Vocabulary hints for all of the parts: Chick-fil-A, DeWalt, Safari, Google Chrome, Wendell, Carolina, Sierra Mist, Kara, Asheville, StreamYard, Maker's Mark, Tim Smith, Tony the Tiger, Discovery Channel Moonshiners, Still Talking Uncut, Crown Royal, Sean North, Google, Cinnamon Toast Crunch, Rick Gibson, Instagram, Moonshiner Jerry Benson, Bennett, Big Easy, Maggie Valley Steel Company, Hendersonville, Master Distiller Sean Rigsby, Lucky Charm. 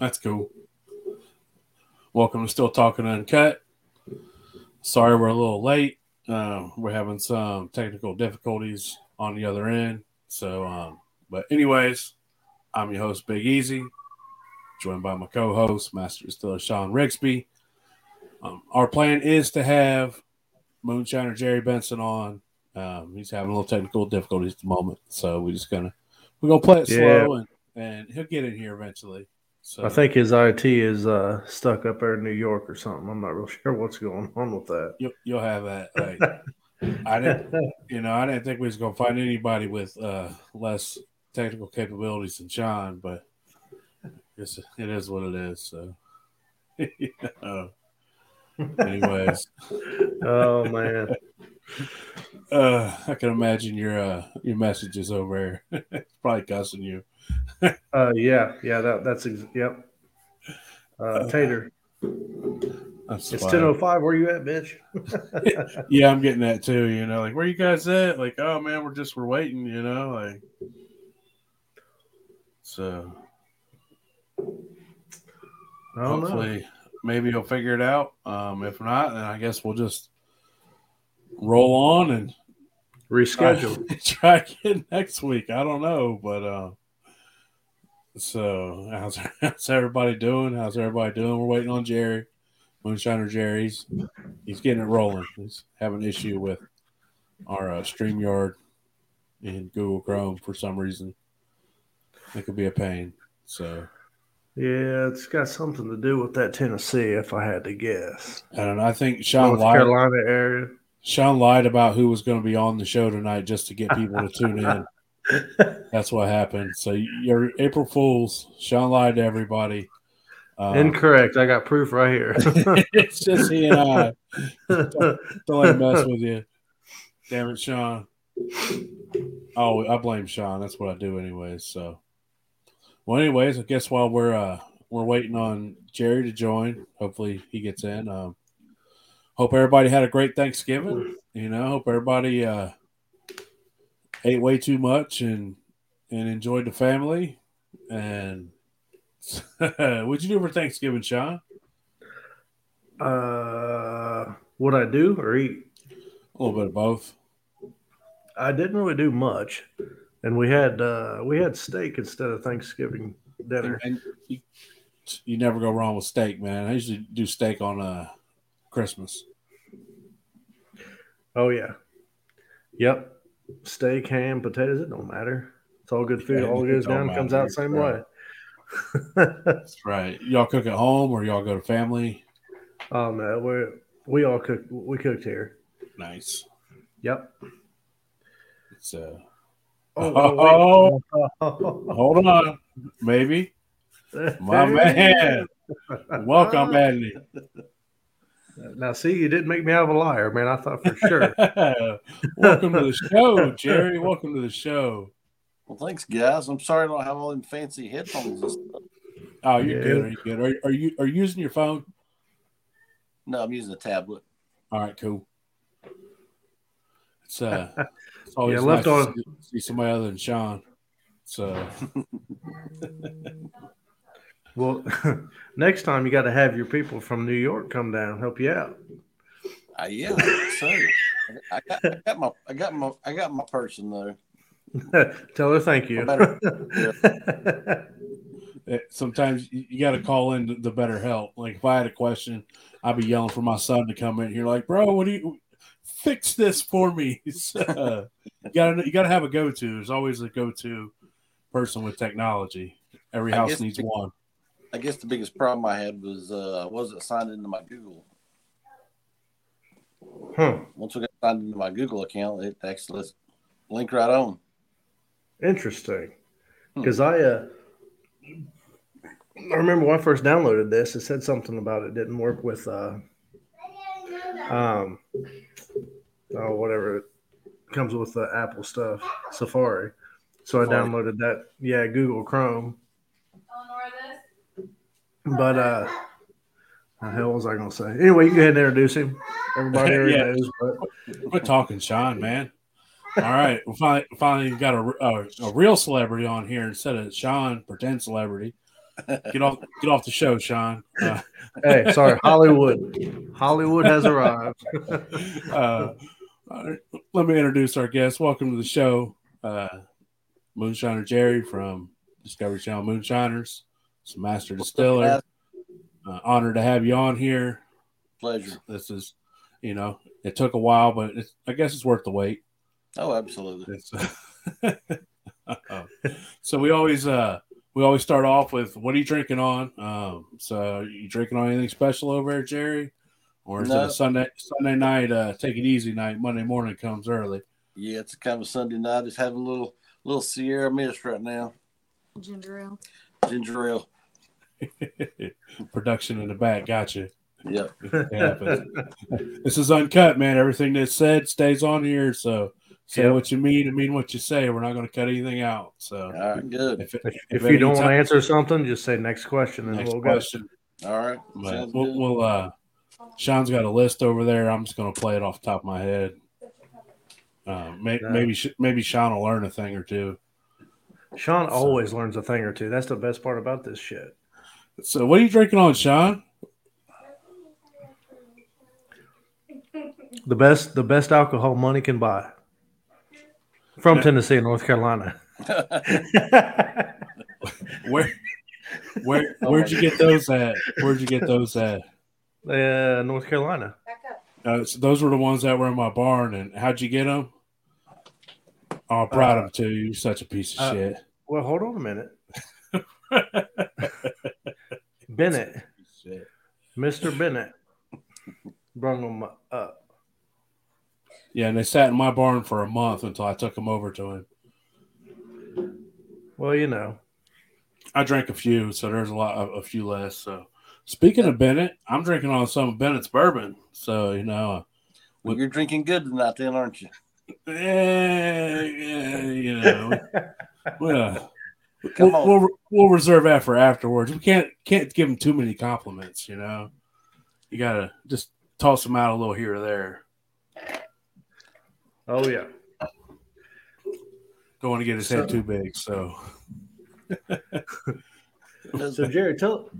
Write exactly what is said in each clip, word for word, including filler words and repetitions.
That's cool. Welcome to Still Talking Uncut. Sorry we're a little late. Um, we're having some technical difficulties on the other end. So, um, but anyways, I'm your host, Big Easy, joined by my co-host, Master Distiller Sean Rigsby. Um, our plan is to have Moonshiner Jerry Benson on. Um, he's having a little technical difficulties at the moment, so we're just gonna we're gonna play it yeah. slow, and, and he'll get in here eventually. So I think his I T is uh, stuck up there in New York or something. I'm not real sure what's going on with that. You'll, you'll have that. Like, I didn't, you know, I didn't think we was gonna find anybody with uh, less technical capabilities than Sean, but it's, it is what it is. So, you know. Anyways, oh man, uh, I can imagine your uh, your messages over here. It's probably cussing you. uh, yeah, yeah, that that's ex- yep. Uh, Tater, that's it's ten oh five. Where you at, bitch? Yeah, I'm getting that too. You know, like where you guys at? Like, oh man, we're just we're waiting. You know, like so. I don't Hopefully. Know. Maybe he'll figure it out. Um, if not, then I guess we'll just roll on and reschedule. Try, try again next week. I don't know, but uh, so how's, how's everybody doing? How's everybody doing? We're waiting on Jerry, Moonshiner Jerry's. He's getting it rolling. He's having an issue with our uh, StreamYard and Google Chrome for some reason. It could be a pain. So. Yeah, it's got something to do with that Tennessee, if I had to guess. I don't know. I think Sean North lied. Carolina area. Sean lied about who was going to be on the show tonight just to get people to tune in. That's what happened. So you're April Fools. Sean lied to everybody. Um, Incorrect. I got proof right here. It's just he and I. Don't, don't let me mess with you. Damn it, Sean. Oh, I blame Sean. That's what I do anyway, so. Well, anyways, I guess while we're uh, we're waiting on Jerry to join, hopefully he gets in. Um, hope everybody had a great Thanksgiving. You know, hope everybody uh, ate way too much and and enjoyed the family. And what'd you do for Thanksgiving, Sean? Uh, what I do or eat? A little bit of both. I didn't really do much. And we had uh, we had steak instead of Thanksgiving dinner. And you, you never go wrong with steak, man. I usually do steak on uh, Christmas. Oh yeah, yep. Steak, ham, potatoes. It don't matter. It's all good food. Yeah, all goes down, comes out the same way. That's right. Y'all cook at home, or y'all go to family? Oh no, we we all cook. We cooked here. Nice. Yep. It's uh. Oh, oh, oh, oh, hold on, maybe my man. Welcome, Adley. Now, see, you didn't make me out of a liar, man. I thought for sure. Welcome to the show, Jerry. Welcome to the show. Well, thanks, guys. I'm sorry I don't have all them fancy headphones and stuff. Oh, you're yeah. good. Are you good? Are, are you are you using your phone? No, I'm using a tablet. All right, cool. It's uh. It's always yeah, left nice on. To see somebody other than Sean. So, well, next time you got to have your people from New York come down and help you out. Uh, yeah, so I got, I got my, I got my, I got my person though. Tell her thank you. Better, yeah. Sometimes you got to call in the better help. Like if I had a question, I'd be yelling for my son to come in here. Like, bro, what do you? Fix this for me. Uh, you gotta, you gotta have a go-to. There's always a go-to person with technology. Every house needs the, one. I guess the biggest problem I had was uh, I wasn't signed into my Google. Hmm. Once we got signed into my Google account, it actually lets link right on. Interesting. Because hmm. I, uh, I remember when I first downloaded this, it said something about it didn't work with. Uh, um. Oh, whatever. It comes with the Apple stuff, Safari. So Safari. I downloaded that. Yeah, Google Chrome. But uh, the hell was I going to say? Anyway, you can go ahead and introduce him. Everybody already yeah. knows. But. We're talking Sean, man. All right. We finally, finally got a, a, a real celebrity on here instead of Sean, pretend celebrity. Get off, get off the show, Sean. Uh, hey, sorry, Hollywood. Hollywood has arrived. uh, let me introduce our guest. Welcome to the show, uh, Moonshiner Jerry from Discovery Channel Moonshiners. It's a master distiller. Uh, honored to have you on here. Pleasure. This is, you know, it took a while, but it's, I guess it's worth the wait. Oh, absolutely. Uh, so we always, uh, we always start off with, what are you drinking on? Um, so are you drinking on anything special over there, Jerry? Or is no. it a Sunday Sunday night, uh, take it easy night, Monday morning comes early? Yeah, it's kind of a Sunday night. Just having a little little Sierra Mist right now. Ginger ale. Ginger ale. Production in the back, gotcha. Yeah. Yeah, but this is uncut, man. Everything that's said stays on here, so say yep. what you mean and mean what you say. We're not going to cut anything out. So, all right, good. If, if, if you don't want to answer something, just say next question. And next we'll question. Go. All right. But we'll, we'll, uh, Sean's got a list over there. I'm just going to play it off the top of my head. Uh, may, no. Maybe maybe Sean will learn a thing or two. Sean so. always learns a thing or two. That's the best part about this shit. So, what are you drinking on, Sean? The best, the best alcohol money can buy. From Tennessee, North Carolina. where, where, where'd you get those at? Where'd you get those at? Uh, North Carolina. Uh, so those were the ones that were in my barn. And how'd you get them? Oh, I brought uh, them to you. You're such a piece of uh, shit. Well, hold on a minute. Bennett, Mister Bennett, brought them up. Yeah, and they sat in my barn for a month until I took them over to him. Well, you know, I drank a few, so there's a lot, of, a few less. So, speaking of Bennett, I'm drinking on some of Bennett's bourbon. So, you know, well, with, you're drinking good tonight, then, aren't you? Yeah, yeah, you know, well, Come we'll, on. we'll we'll reserve that for afterwards. We can't can't give them too many compliments, you know. You gotta just toss them out a little here or there. Oh, yeah. Don't want to get his so, head too big, so. So, Jerry, tell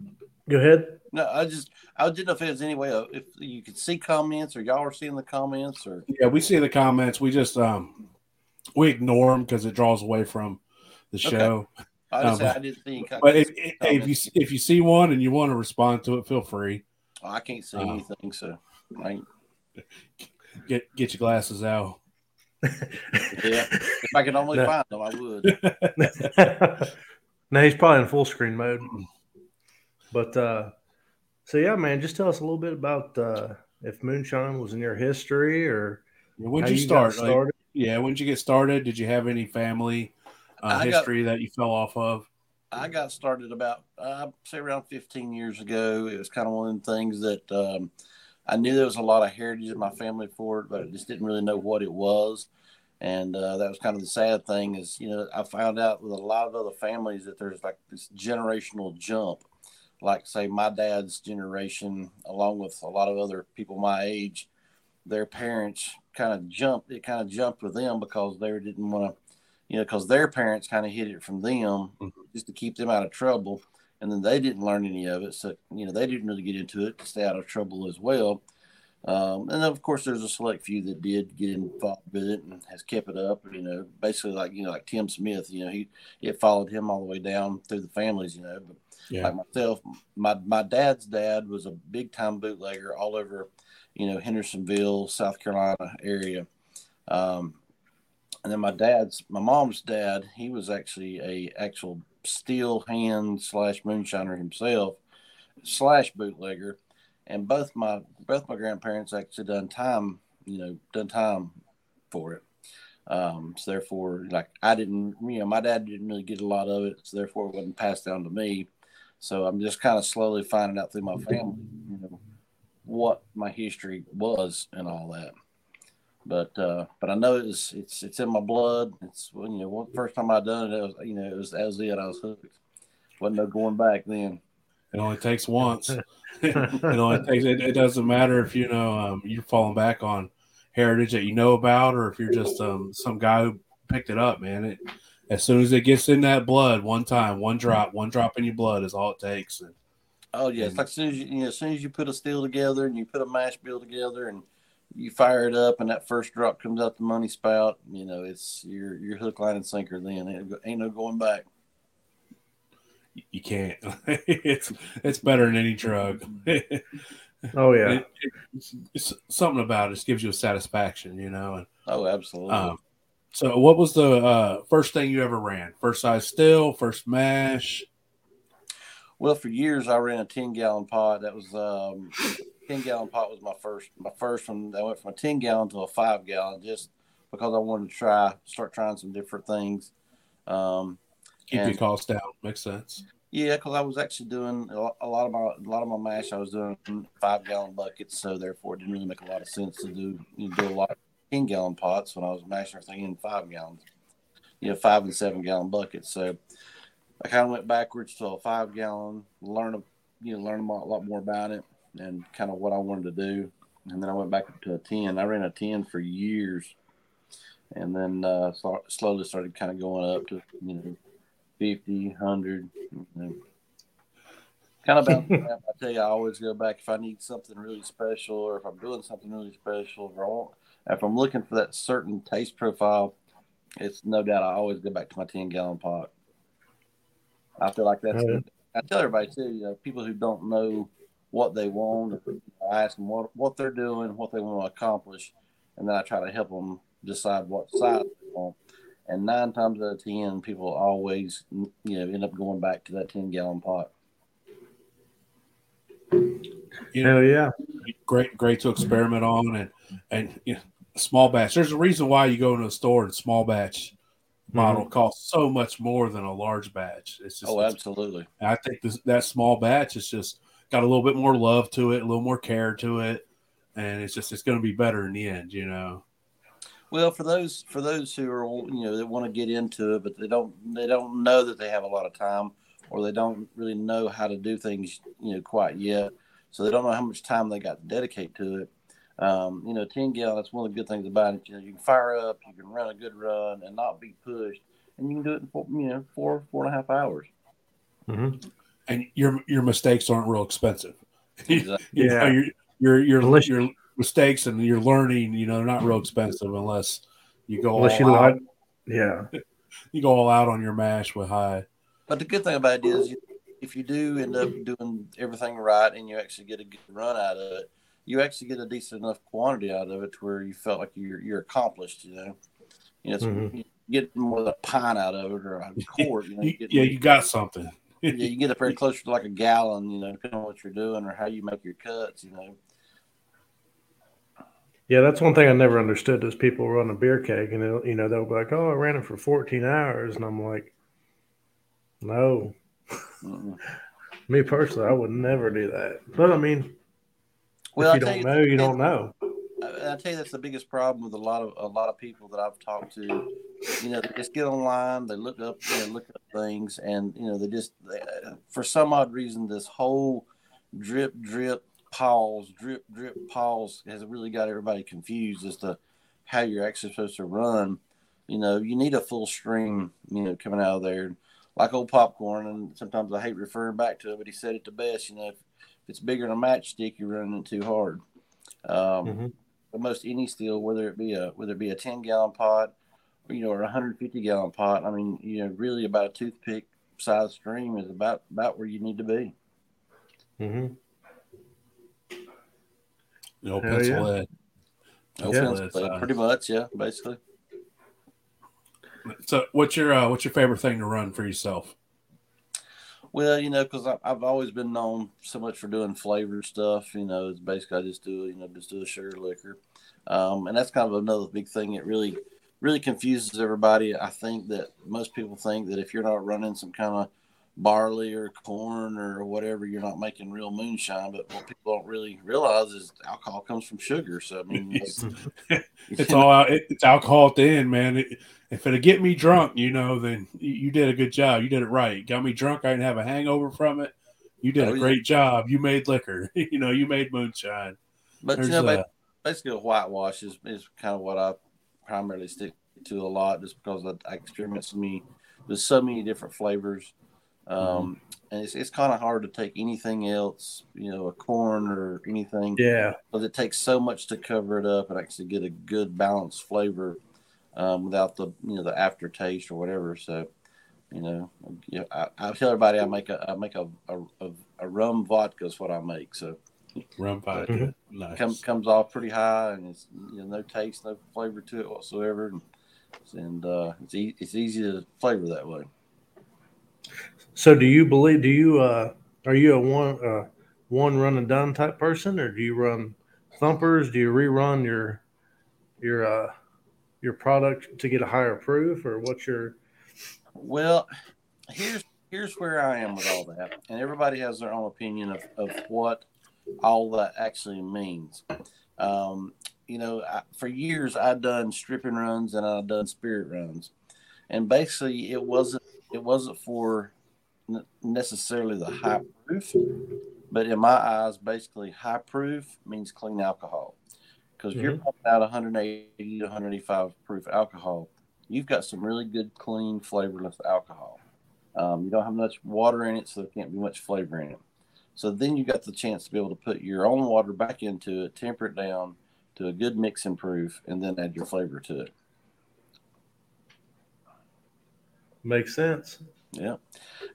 Go ahead. No, I just, I didn't know if there's any way, of, if you could see comments or y'all are seeing the comments or. Yeah, we see the comments. We just, um, we ignore them because it draws away from the show. Okay. I, just um, said I didn't see any comments. But if, if, you, if you see one and you want to respond to it, feel free. Oh, I can't see um, anything, so. I get Get your glasses out. Yeah, if I could only no. find them, I would. Now he's probably in full screen mode. But uh, so yeah, man, just tell us a little bit about uh, if moonshine was in your history, or when did you, you start? Like, yeah, when did you get started? Did you have any family uh, history got, that you fell off of? I got started about uh, say around fifteen years ago. It was kind of one of the things that. Um, I knew there was a lot of heritage in my family for it, but I just didn't really know what it was. And uh, that was kind of the sad thing is, you know, I found out with a lot of other families that there's like this generational jump, like say my dad's generation, along with a lot of other people my age, their parents kind of jumped. It kind of jumped with them because they didn't want to, you know, because their parents kind of hid it from them mm-hmm. just to keep them out of trouble. And then they didn't learn any of it. So, you know, they didn't really get into it to stay out of trouble as well. Um, and then, of course, there's a select few that did get involved with it and has kept it up. You know, basically like, you know, like Tim Smith, you know, he it followed him all the way down through the families, you know. But yeah. Like myself, my, my dad's dad was a big-time bootlegger all over, you know, Hendersonville, South Carolina area. Um, and then my dad's, my mom's dad, he was actually a actual steel hand slash moonshiner himself slash bootlegger, and both my both my grandparents actually done time you know done time for it, um so therefore like I didn't you know my dad didn't really get a lot of it, so therefore it wasn't passed down to me. So I'm just kind of slowly finding out through my family you know what my history was and all that. But uh, but I know it's it's it's in my blood. It's you know one, first time I done it, it was, you know it was that was it. I was hooked. Wasn't no going back then. It only takes once. it only takes. It, it doesn't matter if you know um, you're falling back on heritage that you know about, or if you're just um, some guy who picked it up. Man, it as soon as it gets in that blood, one time, one drop, one drop in your blood is all it takes. And, oh yeah, and, it's like as soon as you, you know, as soon as you put a still together and you put a mash bill together and you fire it up, and that first drop comes out the money spout. You know, it's your your hook, line, and sinker. Then it ain't no going back. You can't. it's it's better than any drug. Oh yeah, it, it, it's, it's something about it just gives you a satisfaction, you know. And, oh, absolutely. Um, so, what was the uh, first thing you ever ran? First size still, first mash. Well, for years I ran a ten gallon pot. That was um, ten gallon pot was my first. My first one. I went from a ten gallon to a five gallon just because I wanted to try, start trying some different things. Um, Keep your costs down. Makes sense. Yeah, because I was actually doing a lot of my a lot of my mash. I was doing five gallon buckets, so therefore it didn't really make a lot of sense to do you know, do a lot of ten gallon pots when I was mashing everything in five gallons, you know, five and seven gallon buckets. So I kind of went backwards to a five gallon, learn you know learn a lot more about it and kind of what I wanted to do, and then I went back up to a ten. I ran a ten for years, and then uh, start, slowly started kind of going up to you know. fifty, one hundred, you know. Kind of about that. I tell you, I always go back if I need something really special or if I'm doing something really special or I want, if I'm looking for that certain taste profile, it's no doubt I always go back to my ten-gallon pot. I feel like that's right. I tell everybody, too, you know, people who don't know what they want, I ask them what, what they're doing, what they want to accomplish, and then I try to help them decide what size they want. And nine times out of ten, people always, you know, end up going back to that ten-gallon pot. You know, Hell yeah. Great great to experiment on. And, and you know, small batch. There's a reason why you go into a store and small batch mm-hmm. model costs so much more than a large batch. It's just, oh, absolutely. I think this, that small batch is just got a little bit more love to it, a little more care to it. And it's just it's going to be better in the end, you know. Well, for those for those who are you know they want to get into it, but they don't they don't know that they have a lot of time, or they don't really know how to do things you know quite yet, so they don't know how much time they got to dedicate to it. Um, you know, ten gallon. That's one of the good things about it. You know, you can fire up, you can run a good run, and not be pushed, and you can do it in four, you know four four and a half hours. Mm-hmm. And your your mistakes aren't real expensive. Exactly. you yeah, know, you're you're you're. Unless you're mistakes and you're learning, you know, they're not real expensive unless you go unless all you out. Like, yeah. You go all out on your mash with high. But the good thing about it is if you do end up doing everything right and you actually get a good run out of it, you actually get a decent enough quantity out of it to where you felt like you're you're accomplished, you know. You know, it's, mm-hmm. you get more than a pint out of it or a quart. You know, you yeah, you got something. Yeah, you get up very closer to like a gallon, you know, depending on what you're doing or how you make your cuts, you know. Yeah, that's one thing I never understood is people run a beer keg and, you know, they'll be like, oh, I ran it for fourteen hours. And I'm like, no. Mm-hmm. Me personally, I would never do that. But, I mean, well, if you don't know, you don't know. I tell you, that's the biggest problem with a lot of a lot of people that I've talked to. You know, they just get online, they look up, you know, look up things, and, you know, they just, they, for some odd reason, this whole drip, drip, pause, drip, drip, pause has really got everybody confused as to how you're actually supposed to run. You know, you need a full stream, you know, coming out of there. Like old popcorn, and sometimes I hate referring back to it, but he said it the best, you know, if it's bigger than a matchstick, you're running it too hard. Um, mm-hmm. But most any steel, whether it be a whether it be a ten-gallon pot, or, you know, or a one hundred fifty-gallon pot, I mean, you know, really about a toothpick size stream is about, about where you need to be. Mm-hmm. No pencil lead. No pencil lead. Pretty much, yeah, basically. So, what's your uh, what's your favorite thing to run for yourself? Well, you know, because I've always been known so much for doing flavored stuff. You know, it's basically I just do you know just do a sugar liquor, um, and that's kind of another big thing that really really confuses everybody. I think that most people think that if you're not running some kind of barley or corn or whatever, you're not making real moonshine. But what people don't really realize is alcohol comes from sugar. So I mean, it's, it's all out, it's alcohol at the end, man. It, if it'll get me drunk, you know, then you did a good job. You did it right. Got me drunk. I didn't have a hangover from it. You did oh, a great yeah. job. You made liquor. you know, you made moonshine. But There's, you know, uh, basically, a whitewash is, is kind of what I primarily stick to a lot, just because I, I experiment with me. There's so many different flavors. Um, mm-hmm. And it's it's kind of hard to take anything else, you know, a corn or anything. Yeah. But it takes so much to cover it up and actually get a good balanced flavor um, without the, you know, the aftertaste or whatever. So, you know, I, I tell everybody I make a I make a a, a, a rum vodka is what I make. So rum vodka nice. comes comes off pretty high and it's, you know, no taste, no flavor to it whatsoever, and, and uh, it's e- it's easy to flavor that way. So do you believe, do you, uh, are you a one, uh, one run and done type person, or do you run thumpers? Do you rerun your, your, uh, your product to get a higher proof, or what's your? Well, here's, here's where I am with all that. And everybody has their own opinion of, of what all that actually means. Um, you know, I, for years I've done stripping runs and I've done spirit runs, and basically it wasn't, it wasn't for necessarily the high proof, but in my eyes, basically high proof means clean alcohol. Because mm-hmm. if you're pumping out one eighty to one eighty-five proof alcohol, you've got some really good, clean, flavorless alcohol. Um, you don't have much water in it, so there can't be much flavor in it. So then you got the chance to be able to put your own water back into it, temper it down to a good mix and proof, and then add your flavor to it. Makes sense. Yeah.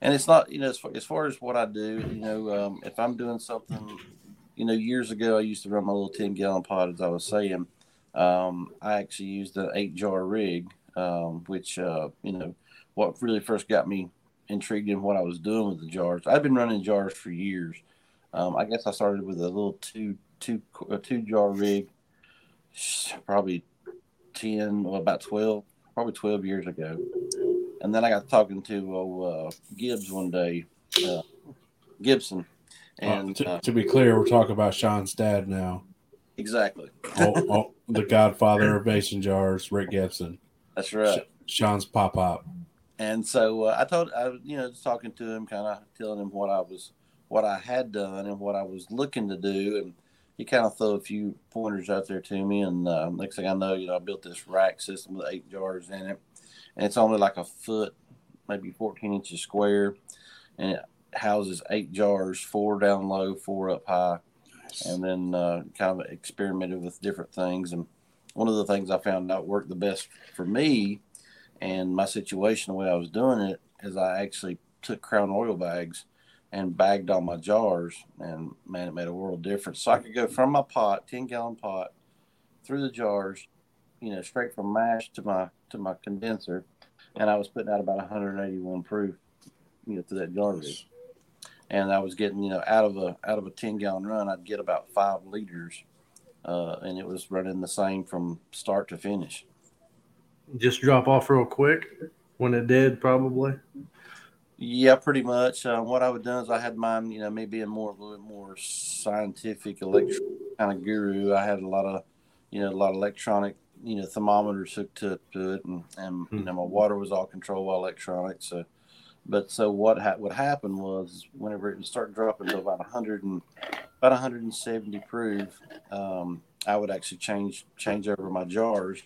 And it's not, you know, as far, as far as what I do, you know, um, if I'm doing something, you know, years ago, I used to run my little ten gallon pot, as I was saying. Um, I actually used an eight jar rig, um, which, uh, you know, what really first got me intrigued in what I was doing with the jars. I've been running jars for years. Um, I guess I started with a little two, two, a two jar rig, probably ten, well, about twelve, probably twelve years ago. And then I got talking to old, uh, Gibbs one day, uh, Gibson. And uh, to, uh, to be clear, we're talking about Sean's dad now. Exactly. oh, oh, the godfather of mason jars, Rick Gibson. That's right. Sh- Sean's pop-up. And so uh, I told, I, you know, just talking to him, kind of telling him what I was, what I had done and what I was looking to do. And he kind of threw a few pointers out there to me. And uh, next thing I know, you know, I built this rack system with eight jars in it. And it's only like a foot, maybe fourteen inches square, and it houses eight jars, four down low, four up high. Nice. And then uh, kind of experimented with different things. And one of the things I found out worked the best for me and my situation, the way I was doing it, is I actually took Crown Royal bags and bagged all my jars, and man, it made a world difference. So I could go from my pot, ten gallon pot, through the jars, you know, straight from mash to my to my condenser, and I was putting out about one eighty-one proof, you know, through that jar rig. And I was getting, you know, out of a out of a ten gallon run, I'd get about five liters, uh, and it was running the same from start to finish. Just drop off real quick when it did, probably. Yeah, pretty much. Uh, what I would done is I had mine, you know, me being more a little bit more scientific, electric kind of guru. I had a lot of, you know, a lot of electronic, you know, thermometers hooked up to it, and, and you know, my water was all controlled by electronics. So, but so what ha- what happened was whenever it would start dropping to about one hundred and about one seventy proof, um, I would actually change change over my jars,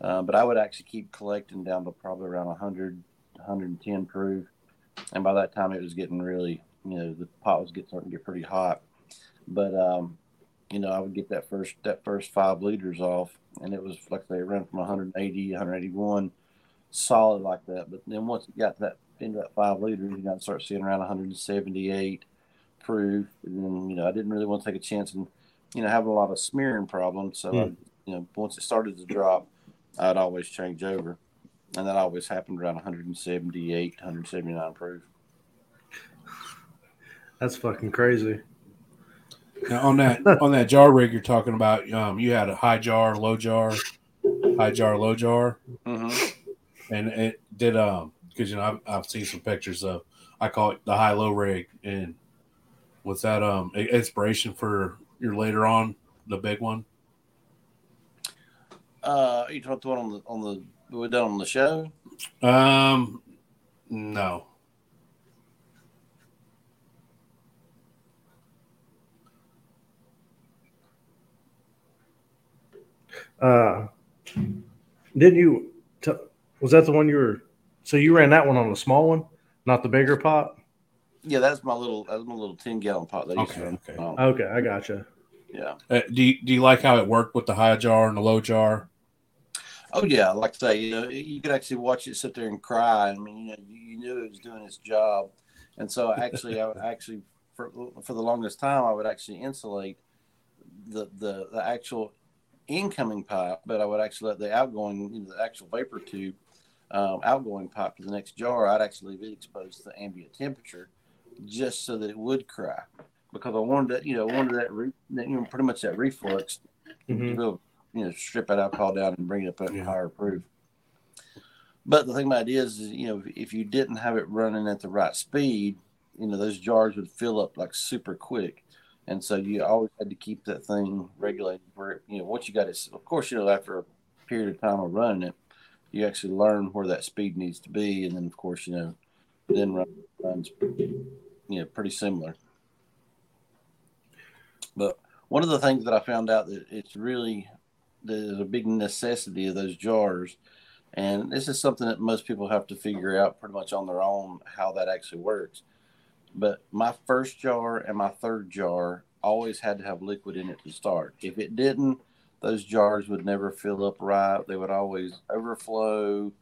uh, but I would actually keep collecting down to probably around one hundred, one ten proof, and by that time it was getting really, you know, the pot was getting starting to get pretty hot, but um, you know, I would get that first that first five liters off. And it was like they ran from one eighty, one eighty-one, solid like that. But then once it got to that into that five liters, you got to start seeing around one seventy-eight proof. And then, you know, I didn't really want to take a chance and, you know, having a lot of smearing problems. So, mm. I, you know, once it started to drop, I'd always change over. And that always happened around one seventy-eight, one seventy-nine proof. That's fucking crazy. Now on that on that jar rig you're talking about, um, you had a high jar, low jar, high jar, low jar, mm-hmm. and it did um because you know I've, I've seen some pictures of I call it the high low rig, and was that um inspiration for your later on the big one? Uh, you talked about on the on the we done on the show? Um, no. Uh, didn't you? T- was that the one you were So you ran that one on the small one, not the bigger pot? Yeah, that's my little that's my little ten-gallon pot. That okay, okay. Um, okay, I gotcha. Yeah. Uh, do, you, do you like how it worked with the high jar and the low jar? Oh, yeah. Like I say, you know, you could actually watch it sit there and cry. I mean, you know, you knew it was doing its job. And so actually, I would actually, for, for the longest time, I would actually insulate the, the, the actual incoming pipe, but I would actually let the outgoing, you know, the actual vapor tube, um, outgoing pipe to the next jar. I'd actually leave it exposed to the ambient temperature just so that it would cry, because I wanted that, you know, wanted that, re, that you know, pretty much that reflux mm-hmm. to go, you know, strip that alcohol down and bring it up at yeah. higher proof. But the thing about it is, is, you know, if you didn't have it running at the right speed, you know, those jars would fill up like super quick. And so you always had to keep that thing regulated where, it, you know, once you got it, of course, you know, after a period of time of running it, you actually learn where that speed needs to be. And then, of course, you know, then run, runs, you know, pretty similar. But one of the things that I found out that it's really, there's a big necessity of those jars. And this is something that most people have to figure out pretty much on their own, how that actually works. But my first jar and my third jar always had to have liquid in it to start. If it didn't, those jars would never fill up right. They would always overflow,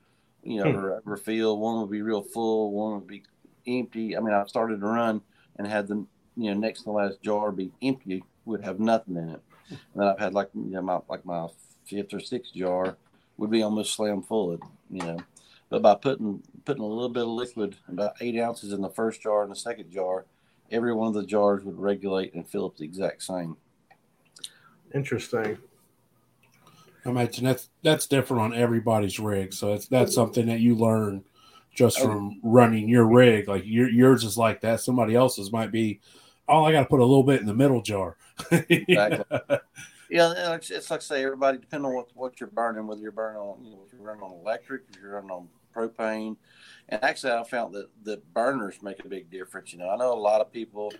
you know, hmm. or overfill. One would be real full. One would be empty. I mean, I started to run and had the, you know, next to the last jar be empty, would have nothing in it. And then I've had like, you know, my, like my fifth or sixth jar would be almost slam full, you know. But by putting putting a little bit of liquid, about eight ounces in the first jar and the second jar, every one of the jars would regulate and fill up the exact same. Interesting. I imagine that's that's different on everybody's rig. So that's that's something that you learn just from running your rig. Like your yours is like that. Somebody else's might be, oh, I got to put a little bit in the middle jar. Exactly. Yeah, it's, it's like I say, everybody, depending on what, what you're burning, whether you're burning on, you know, if you're running on electric, if you're running on propane. And actually, I found that the burners make a big difference. You know, I know a lot of people,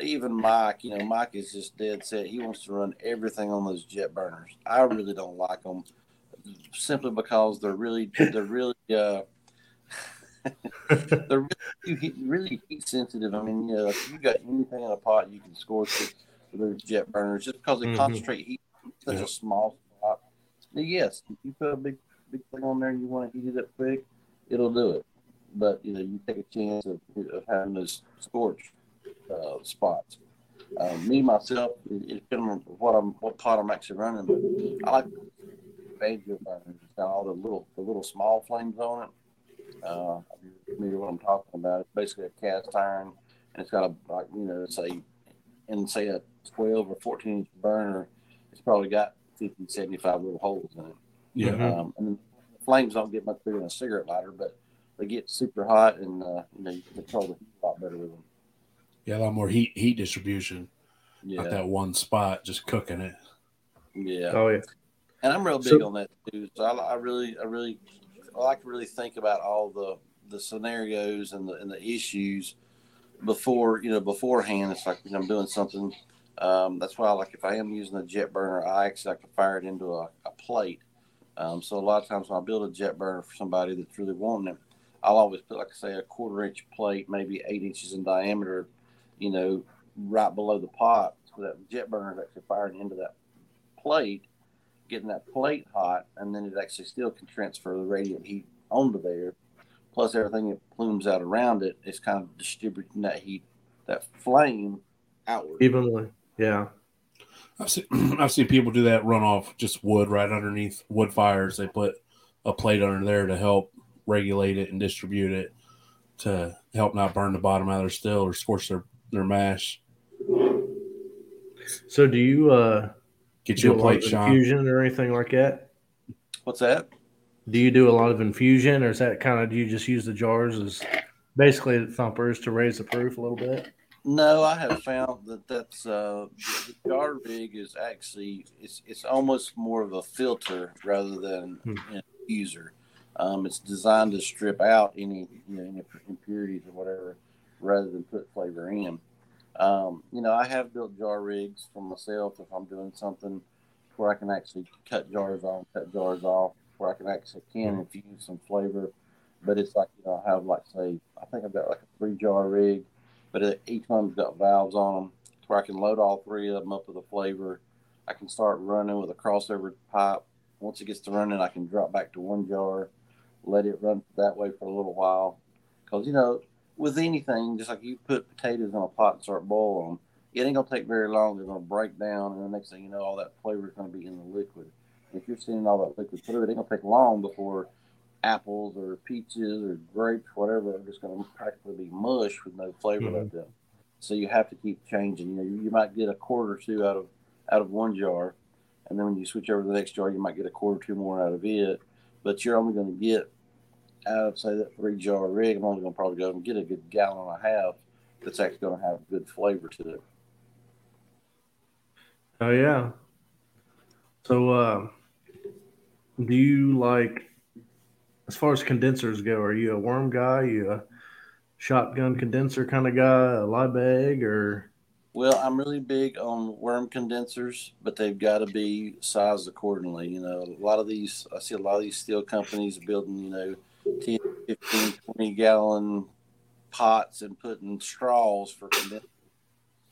even Mike, you know, Mike is just dead set. He wants to run everything on those jet burners. I really don't like them simply because they're really, they're really, uh, they're really, really heat sensitive. I mean, you know, if you got anything in a pot, you can scorch it. Those jet burners, just because they mm-hmm. concentrate heat in such yeah. a small spot. Yes, if you put a big, big thing on there and you want to heat it up quick, it'll do it. But you know, you take a chance of, of having those scorch uh, spots. Uh, me myself, it, it depends on what I'm, what pot I'm actually running. But I like banjo burners, got all the little, the little small flames on it. Uh, I mean, what I'm talking about, it's basically a cast iron, and it's got a, like, you know, say, and say a twelve or fourteen inch burner, it's probably got fifty, seventy-five little holes in it. Yeah. Um, and the flames don't get much bigger than a cigarette lighter, but they get super hot, and uh, you know, you can control the heat a lot better with them. Yeah, a lot more heat heat distribution. Yeah. Not that one spot just cooking it. Yeah. Oh yeah. And I'm real big so, on that too. So I, I really, I really, I like to really think about all the the scenarios and the and the issues before, you know, beforehand. It's like, you know, I'm doing something. Um, that's why, like, if I am using a jet burner, I actually can fire it into a, a plate. Um, so a lot of times when I build a jet burner for somebody that's really wanting it, I'll always put, like I say, a quarter inch plate, maybe eight inches in diameter, you know, right below the pot. So that jet burner is actually firing into that plate, getting that plate hot, and then it actually still can transfer the radiant heat onto there. Plus everything that plumes out around it is kind of distributing that heat, that flame outward. Evenly, yeah. I've seen, I've seen people do that, run off just wood right underneath wood fires. They put a plate under there to help regulate it and distribute it to help not burn the bottom out of their still or scorch their, their mash. So do you uh, get you a plate, Sean? Infusion or anything like that? What's that? Do you do a lot of infusion, or is that kind of, do you just use the jars as basically thumpers to raise the proof a little bit? No, I have found that that's uh, the jar rig is actually, it's it's almost more of a filter rather than hmm. an infuser. Um, it's designed to strip out any, you know, any impurities or whatever, rather than put flavor in. Um, you know, I have built jar rigs for myself if I'm doing something where I can actually cut jars on, cut jars off. Where I can actually can infuse some flavor But it's like, you know, I have like, say, I think I've got like a three jar rig, but it, each one's got valves on them to where I can load all three of them up with a flavor. I can start running with a crossover pipe. Once it gets to running, I can drop back to one jar, let it run that way for a little while. Because, you know, with anything, just like you put potatoes in a pot and start boiling them, it ain't going to take very long. They're going to break down, and the next thing you know, all that flavor is going to be in the liquid. If you're seeing all that liquid through it, it ain't going to take long before apples or peaches or grapes, whatever, are just going to practically be mush with no flavor mm-hmm. left in them. So you have to keep changing. You know, you, you might get a quarter or two out of out of one jar, and then when you switch over to the next jar, you might get a quarter or two more out of it. But you're only going to get out of, say, that three jar rig, I'm only going to probably go and get a good gallon and a half that's actually going to have good flavor to it. Oh yeah. So, uh, do you like, as far as condensers go, are you a worm guy? Are you a shotgun condenser kind of guy, a Liebig, or? Well, I'm really big on worm condensers, but they've got to be sized accordingly. You know, a lot of these, I see a lot of these steel companies building, you know, ten, fifteen, twenty gallon pots and putting straws for condensers.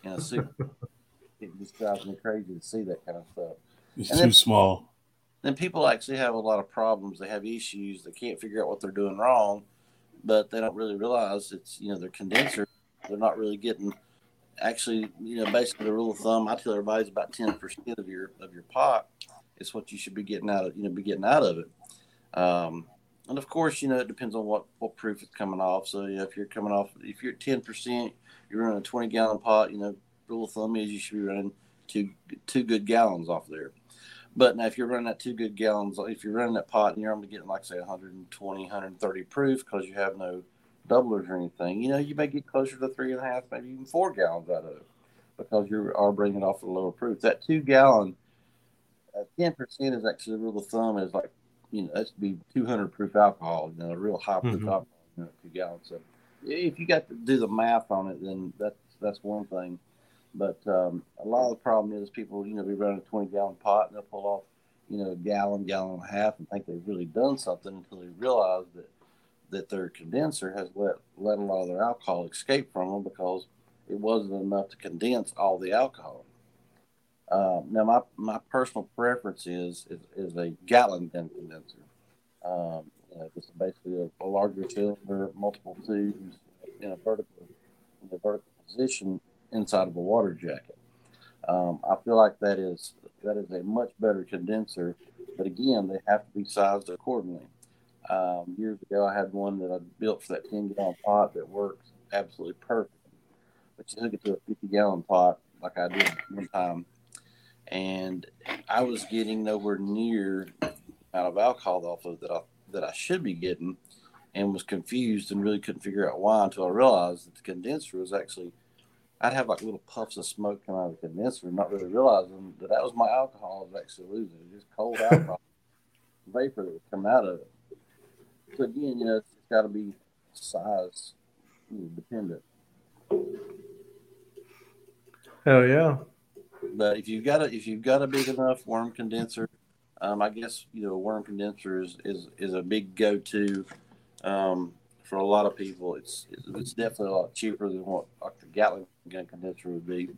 You know, so it just drives me crazy to see that kind of stuff. It's and too then, small. Then people actually have a lot of problems. They have issues. They can't figure out what they're doing wrong, but they don't really realize it's, you know, their condenser. They're not really getting. Actually, you know, basically the rule of thumb, I tell everybody, is about ten percent of your of your pot is what you should be getting out of, you know, be getting out of it. Um, and of course, you know, it depends on what, what proof it's coming off. So, you know, if you're coming off, if you're at ten percent, you're running a twenty gallon pot, you know, rule of thumb is you should be running two two good gallons off there. But now if you're running that two good gallons, if you're running that pot and you're only getting like, say, one twenty, one thirty proof because you have no doublers or anything, you know, you may get closer to three and a half, maybe even four gallons out of it because you are bringing it off the lower proof. That two gallon, uh, ten percent is actually the rule of thumb is like, you know, that's be two hundred proof alcohol, you know, a real high proof mm-hmm. alcohol, you know, two gallons. So if you got to do the math on it, then that's, that's one thing. But um, a lot of the problem is people, you know, be running a twenty gallon pot and they'll pull off, you know, a gallon, gallon and a half and think they've really done something until they realize that that their condenser has let, let a lot of their alcohol escape from them because it wasn't enough to condense all the alcohol. Um, now, my, my personal preference is is, is a gallon bin condenser. Um, you know, it's basically a, a larger cylinder, multiple tubes in a vertical in a vertical position inside of a water jacket. Um, I feel like that is that is a much better condenser, but again, they have to be sized accordingly. Um, years ago, I had one that I built for that ten gallon pot that works absolutely perfect. But you hook it to a fifty gallon pot, like I did one time, and I was getting nowhere near the amount of alcohol off of that I, that I should be getting, and was confused and really couldn't figure out why until I realized that the condenser was actually, I'd have like little puffs of smoke coming out of the condenser, not really realizing that that was my alcohol I was actually losing. It was just cold alcohol vapor that was coming out of it. So again, you know, it's got to be size you know, dependent. Hell yeah! But if you've got a if you've got a big enough worm condenser, um, I guess you know a worm condenser is, is, is a big go to um, for a lot of people. It's it's definitely a lot cheaper than what like the Gatling gun condenser would be.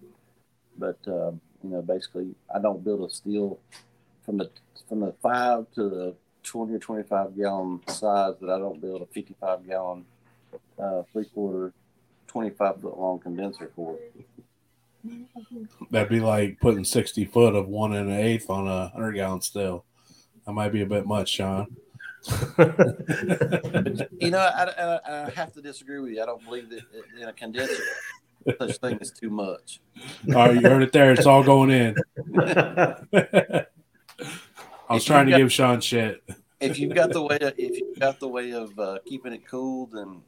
But um, you know, basically, I don't build a steel from the from the five to the twenty or twenty-five gallon size that I don't build a fifty-five gallon, uh, three quarter, twenty-five foot long condenser for. That'd be like putting sixty foot of one and an eighth on a hundred gallon still. That might be a bit much, Sean. You know, I, I, I have to disagree with you. I don't believe that in a condenser such thing is too much. All right, you heard it there. It's all going in. I was if trying to got, give Sean shit. If you've got the way, to, if you've got the way of uh, keeping it cool, then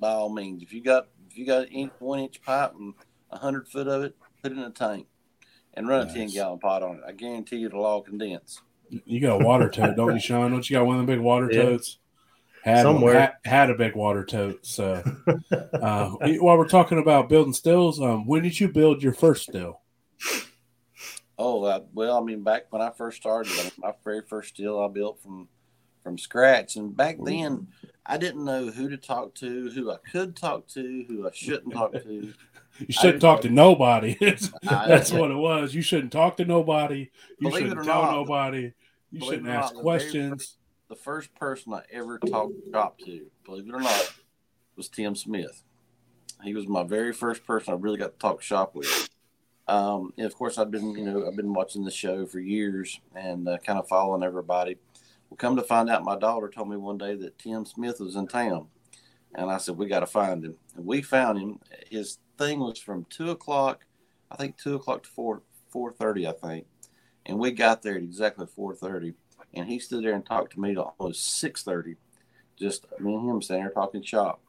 by all means, if you got if you got an inch, one inch pipe and a hundred foot of it, put it in a tank and run nice. a ten gallon pot on it. I guarantee you it'll all condense. You got a water tote, don't you, Sean? Don't you got one of the big water yeah. totes? Had Somewhere one, had, had a big water tote. So uh, while we're talking about building stills, um, when did you build your first still? Oh, uh, well, I mean, back when I first started, I mean, my very first still I built from from scratch. And back then, I didn't know who to talk to, who I could talk to, who I shouldn't talk to. You shouldn't talk know. to nobody. That's what it was. You shouldn't talk to nobody. You Believe shouldn't tell not, nobody. You shouldn't ask not, questions. The, very, the first person I ever talked shop to, believe it or not, was Tim Smith. He was my very first person I really got to talk shop with. Um, and of course, I've been, you know, I've been watching the show for years and uh, kind of following everybody. Well, come to find out, my daughter told me one day that Tim Smith was in town. And I said, we got to find him. And we found him. His thing was from two o'clock, I think two o'clock to four, four thirty, I think. And we got there at exactly four thirty. And he stood there and talked to me till almost six thirty. Just me and him standing there talking shop.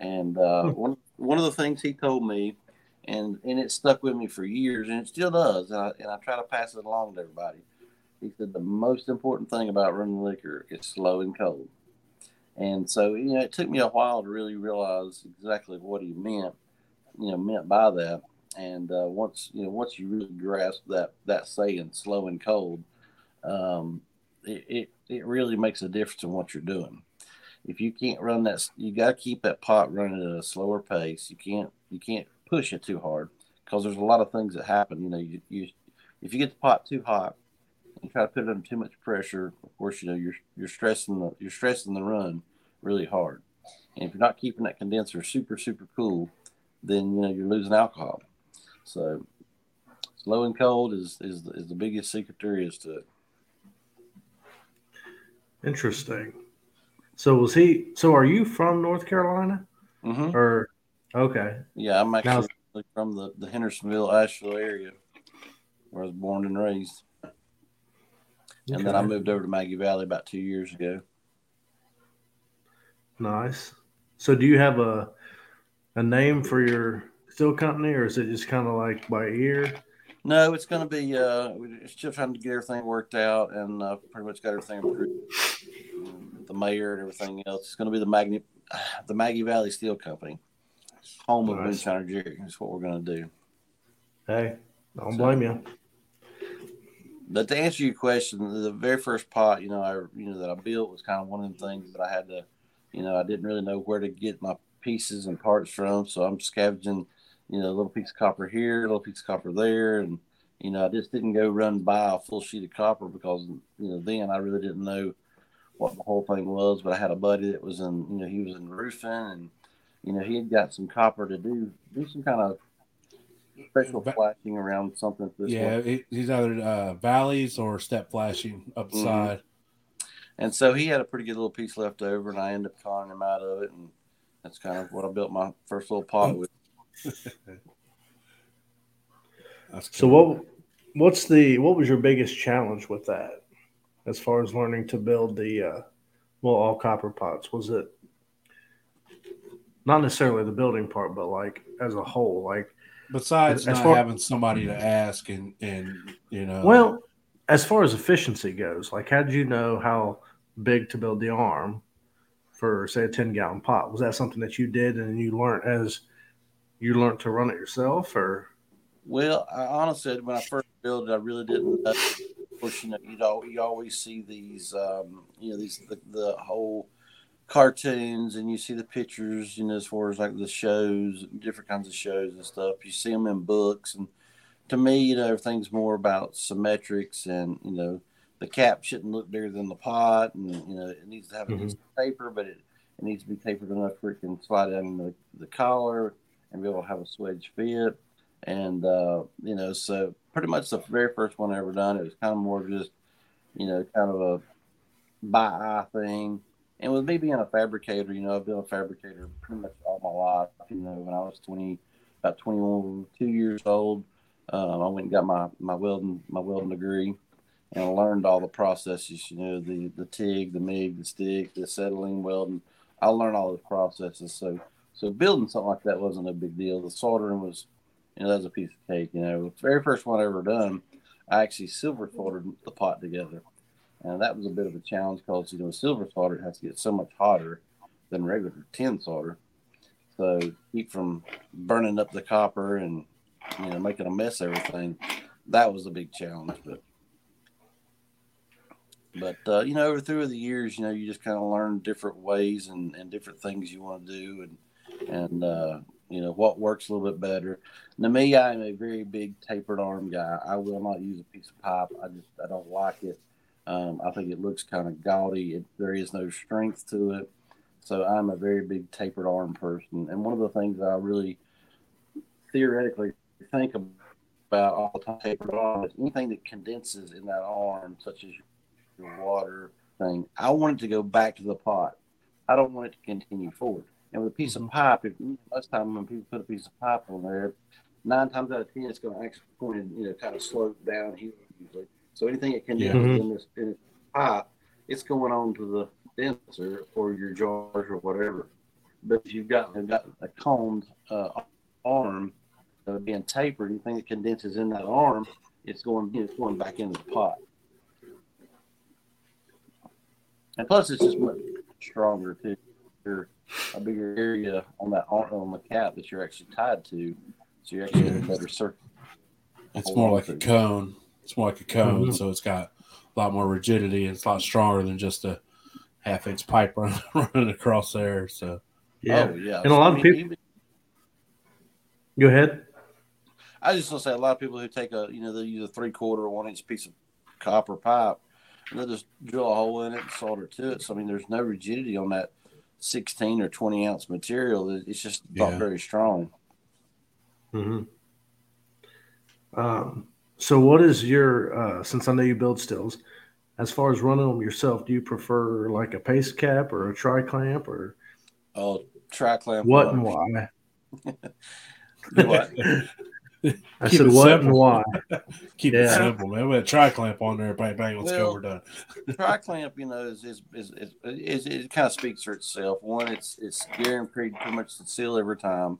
And uh, hmm. one, one of the things he told me, and, and it stuck with me for years, and it still does, and I, and I try to pass it along to everybody. He said the most important thing about running liquor is slow and cold. And so, you know, it took me a while to really realize exactly what he meant, you know, meant by that. And uh, once, you know, once you really grasp that, that saying, slow and cold, um, it, it, it really makes a difference in what you're doing. If you can't run that, you got to keep that pot running at a slower pace. You can't, you can't push it too hard because there's a lot of things that happen. You know, you, you if you get the pot too hot, you try to put it under too much pressure. Of course, you know you're you're stressing the you're stressing the run really hard, and if you're not keeping that condenser super super cool, then you know you're losing alcohol. So, slow and cold is is the, is the biggest secret there is to it. Interesting. So was he? So are you from North Carolina? Mm-hmm. Or okay, yeah, I'm actually now, from the, the Hendersonville, Asheville area, where I was born and raised. And then I moved over to Maggie Valley about two years ago. Nice. So do you have a a name for your still company, or is it just kind of like by ear? No, it's going to be uh, – we're still trying to get everything worked out and uh, pretty much got everything approved. The mayor and everything else. It's going to be the Maggie, the Maggie Valley Steel Company, home nice. of Moonshiner Jerry. That's what we're going to do. Hey, I don't so, blame you. But to answer your question, the very first pot, you know, I you know that I built was kind of one of them things that I had to, you know, I didn't really know where to get my pieces and parts from, so I'm scavenging, you know, a little piece of copper here, a little piece of copper there, and you know, I just didn't go run buy a full sheet of copper because you know then I really didn't know what the whole thing was. But I had a buddy that was in, you know, he was in roofing, and you know, he had got some copper to do do some kind of special flashing around something. This yeah, it, he's either uh, valleys or step flashing upside. Mm-hmm. And so he had a pretty good little piece left over, and I ended up calling him out of it, and that's kind of what I built my first little pot with. So what? What's the? What was your biggest challenge with that, as far as learning to build the, uh, well, all copper pots? Was it not necessarily the building part, but like as a whole, like. Besides as not far, having somebody to ask and, and, you know. Well, as far as efficiency goes, like how did you know how big to build the arm for, say, a ten-gallon pot? Was that something that you did and you learned as you learned to run it yourself? Or? Well, I honestly, when I first built it, I really didn't. Of course, you know, you know, you always see these, um, you know, these the, the whole cartoons, and you see the pictures, you know, as far as like the shows, different kinds of shows and stuff. You see them in books, and to me, you know, everything's more about symmetrics, and you know, the cap shouldn't look bigger than the pot, and you know, it needs to have mm-hmm. a piece of paper, but it, it needs to be tapered enough where it can slide down the, the collar and be able to have a swedge fit. And uh, you know, so pretty much the very first one I ever done, it was kind of more just, you know, kind of a by eye thing. And with me being a fabricator, you know, I've been a fabricator pretty much all my life. You know, when I was twenty, about twenty-one, two years old, um, I went and got my, my welding my welding degree, and I learned all the processes. You know, the the TIG, the MIG, the stick, the acetylene welding. I learned all those processes. So so building something like that wasn't a big deal. The soldering was, you know, that was a piece of cake. You know, the very first one I ever done, I actually silver soldered the pot together. And that was a bit of a challenge because, you know, silver solder has to get so much hotter than regular tin solder. So keep from burning up the copper and, you know, making a mess of everything. That was a big challenge. But But, uh, you know, over through the years, you know, you just kind of learn different ways and, and different things you want to do and, and uh, you know, what works a little bit better. Now, me, I am a very big tapered arm guy. I will not use a piece of pipe. I just I don't like it. Um, I think it looks kind of gaudy. It, there is no strength to it. So I'm a very big tapered arm person. And one of the things I really theoretically think about all the time tapered arm is anything that condenses in that arm, such as your water thing, I want it to go back to the pot. I don't want it to continue forward. And with a piece of pipe, if, most time when people put a piece of pipe on there, nine times out of ten, it's going to actually point and, you know, kind of slope down here usually. So anything that condenses mm-hmm. in this in this pipe, it's going on to the condenser or your jars or whatever. But if you've got, you've got a coned uh, arm uh, being tapered, anything that condenses in that arm, it's going it's going back into the pot. And plus, it's just much stronger too. A bigger area on that on the cap that you're actually tied to, so you actually get a better circle. It's more like a cone. It's more like a cone, mm-hmm. so it's got a lot more rigidity. And it's a lot stronger than just a half-inch pipe running, running across there. So yeah, oh, yeah. And a lot I mean, of people. Even... Go ahead. I just want to say a lot of people who take a you know they use a three-quarter or one-inch piece of copper pipe and they just drill a hole in it and solder to it. So I mean, there's no rigidity on that sixteen or twenty ounce material. It's just not yeah. very strong. Mm-hmm. Um, so what is your, uh, since I know you build stills, as far as running them yourself, do you prefer like a paste cap or a tri-clamp or? Oh, tri-clamp. What and why? what? I Keep said what simple. and why. Keep yeah. it simple, man. We had a tri-clamp on there. Bang, bang. Let's well, go. We're done. Tri-clamp, you know, is is, is is is it kind of speaks for itself. One, it's it's guaranteed pretty much to seal every time,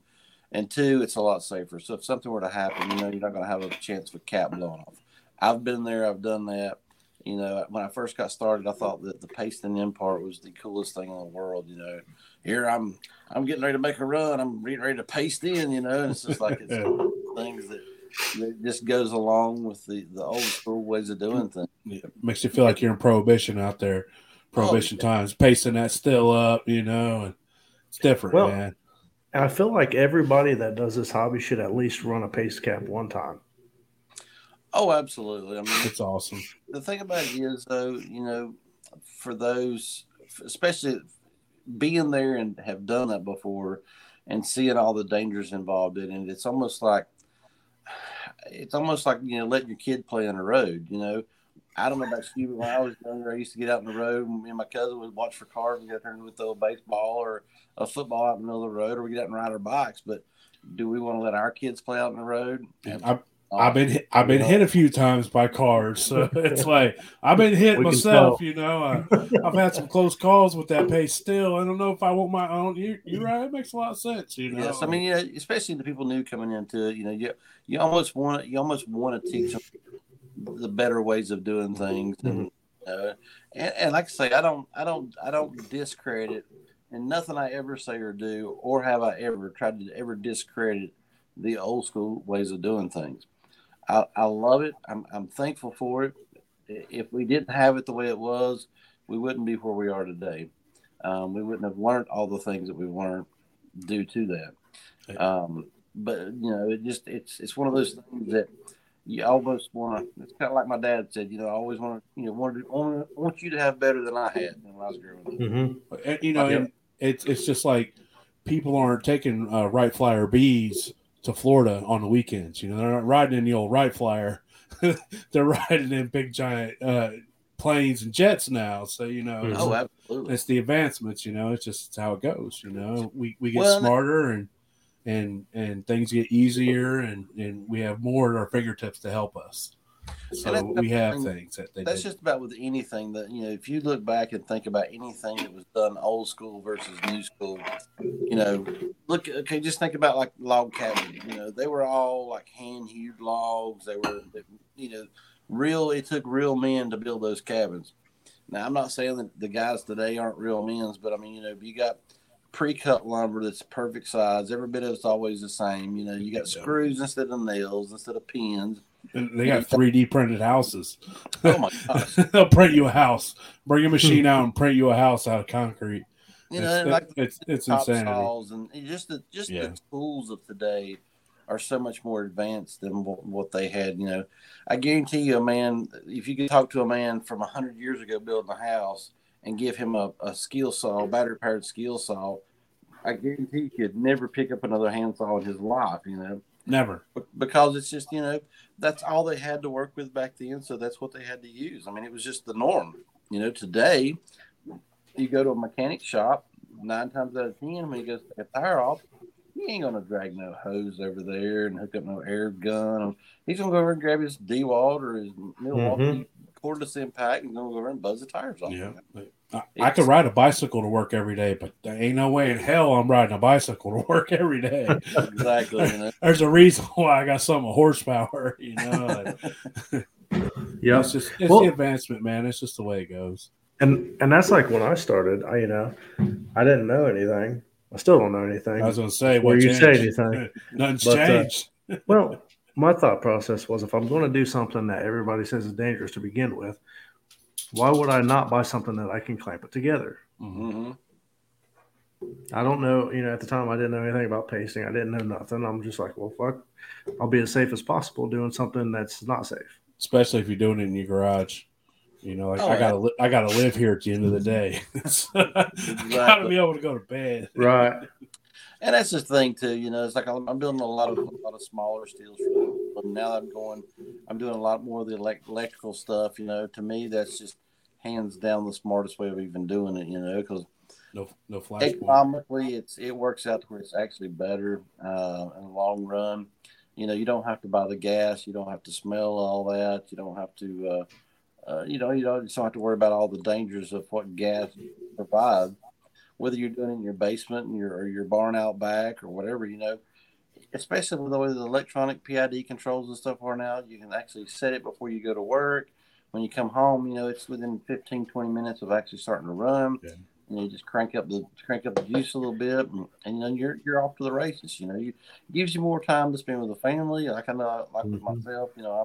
and two, it's a lot safer. So if something were to happen, you know, you're not going to have a chance of a cap blowing off. I've been there. I've done that. You know, when I first got started, I thought that the pasting in part was the coolest thing in the world. You know, here I'm, I'm getting ready to make a run. I'm getting ready to paste in. You know, and it's just like it's things that, that just goes along with the, the old school ways of doing things. Yeah, makes you feel like you're in prohibition out there, prohibition oh, yeah. times, pasting that still up. You know, and it's different, well, man. And I feel like everybody that does this hobby should at least run a paste cap one time. Oh, absolutely. I mean, it's awesome. The thing about it is, though, you know, for those, especially being there and have done that before and seeing all the dangers involved in it, it's almost like, it's almost like, you know, letting your kid play on the road. You know, I don't know about you, but when I was younger, I used to get out on the road and me and my cousin would watch for cars and get there and we'd throw a baseball or a football out in the middle of the road or we get out and ride our bikes. But do we want to let our kids play out on the road? Yeah, I- I've been I've been hit a few times by cars, so it's like I've been hit we myself. You know, I, I've had some close calls with that pace still. I don't know if I want my own. You, you're right; it makes a lot of sense. You know, yes, I mean, yeah, especially the people new coming into it. You know, you you almost want you almost want to teach them the better ways of doing things, and uh, and, and like I say, I don't I don't I don't discredit, and nothing I ever say or do, or have I ever tried to ever discredit the old school ways of doing things. I, I love it. I'm I'm thankful for it. If we didn't have it the way it was, we wouldn't be where we are today. Um, we wouldn't have learned all the things that we've learned due to that. Um, but you know, it just it's it's one of those things that you almost want to. It's kind of like my dad said. You know, I always want to. You know, want to want, want you to have better than I had when I was growing up. Mm-hmm. And, you know, okay. and it's it's just like people aren't taking uh, Wright Flyer Bs to Florida on the weekends. You know, they're not riding in the old Wright Flyer. They're riding in big giant uh, planes and jets now. So, you know, it's, oh, absolutely. It's the advancements, you know, it's just how it goes. You know, we, we get well, smarter and, and, and things get easier and, and we have more at our fingertips to help us. So we have thing, things that they That's did. Just about with anything that, you know, if you look back and think about anything that was done old school versus new school, you know, look, okay, just think about like log cabins. You know, they were all like hand hewed logs. They were, you know, real, it took real men to build those cabins. Now, I'm not saying that the guys today aren't real men, but I mean, you know, if you got pre-cut lumber that's perfect size, every bit of it's always the same. You know, you got screws instead of nails, instead of pins. They got three D printed houses. Oh my gosh. They'll print you a house. Bring a machine out and print you a house out of concrete. You know, it's, like it's, it's insanity. And just the just yeah. the tools of today are so much more advanced than what, what they had. You know, I guarantee you, a man, if you could talk to a man from a hundred years ago building a house and give him a, a skill saw, battery powered skill saw, I guarantee you could never pick up another handsaw in his life. You know, never, because it's just, you know, that's all they had to work with back then. So that's what they had to use. I mean, it was just the norm. You know, today, you go to a mechanic shop, nine times out of ten, when he goes to take a tire off, he ain't going to drag no hose over there and hook up no air gun. He's going to go over and grab his DeWalt or his Milwaukee mm-hmm. cordless impact and go over and buzz the tires off. Yeah. I, I could ride a bicycle to work every day, but there ain't no way in hell I'm riding a bicycle to work every day. Exactly. You know? There's a reason why I got some horsepower, you know. Like, yeah. It's just it's well, the advancement, man. It's just the way it goes. And and that's like when I started, I, you know, I didn't know anything. I still don't know anything. I was going to say, what you say anything. Nothing's but, changed. Uh, well, my thought process was if I'm going to do something that everybody says is dangerous to begin with, why would I not buy something that I can clamp it together? Mm-hmm. I don't know. You know, at the time I didn't know anything about pasting. I didn't know nothing. I'm just like, well, fuck, I'll be as safe as possible doing something that's not safe. Especially if you're doing it in your garage. You know, like oh, I gotta, li- I gotta live here at the end of the day. Exactly. Gotta be able to go to bed, right? And that's the thing too. You know, it's like I'm building a lot of a lot of smaller steels, but now that I'm going, I'm doing a lot more of the elect- electrical stuff. You know, to me, that's just hands down the smartest way of even doing it. You know, because no, no flash economically, it's it works out to where it's actually better uh, in the long run. You know, you don't have to buy the gas, you don't have to smell all that, you don't have to. Uh, Uh, you know, you don't just don't have to worry about all the dangers of what gas provides, whether you're doing it in your basement and your, or your barn out back or whatever, you know, especially with the way the electronic P I D controls and stuff are now, you can actually set it before you go to work. When you come home, you know, it's within fifteen, twenty minutes of actually starting to run. Yeah. And you just crank up the crank up the juice a little bit, and, and then you're you're off to the races. You know, you, it gives you more time to spend with the family. Like I know, like mm-hmm. with myself, you know, I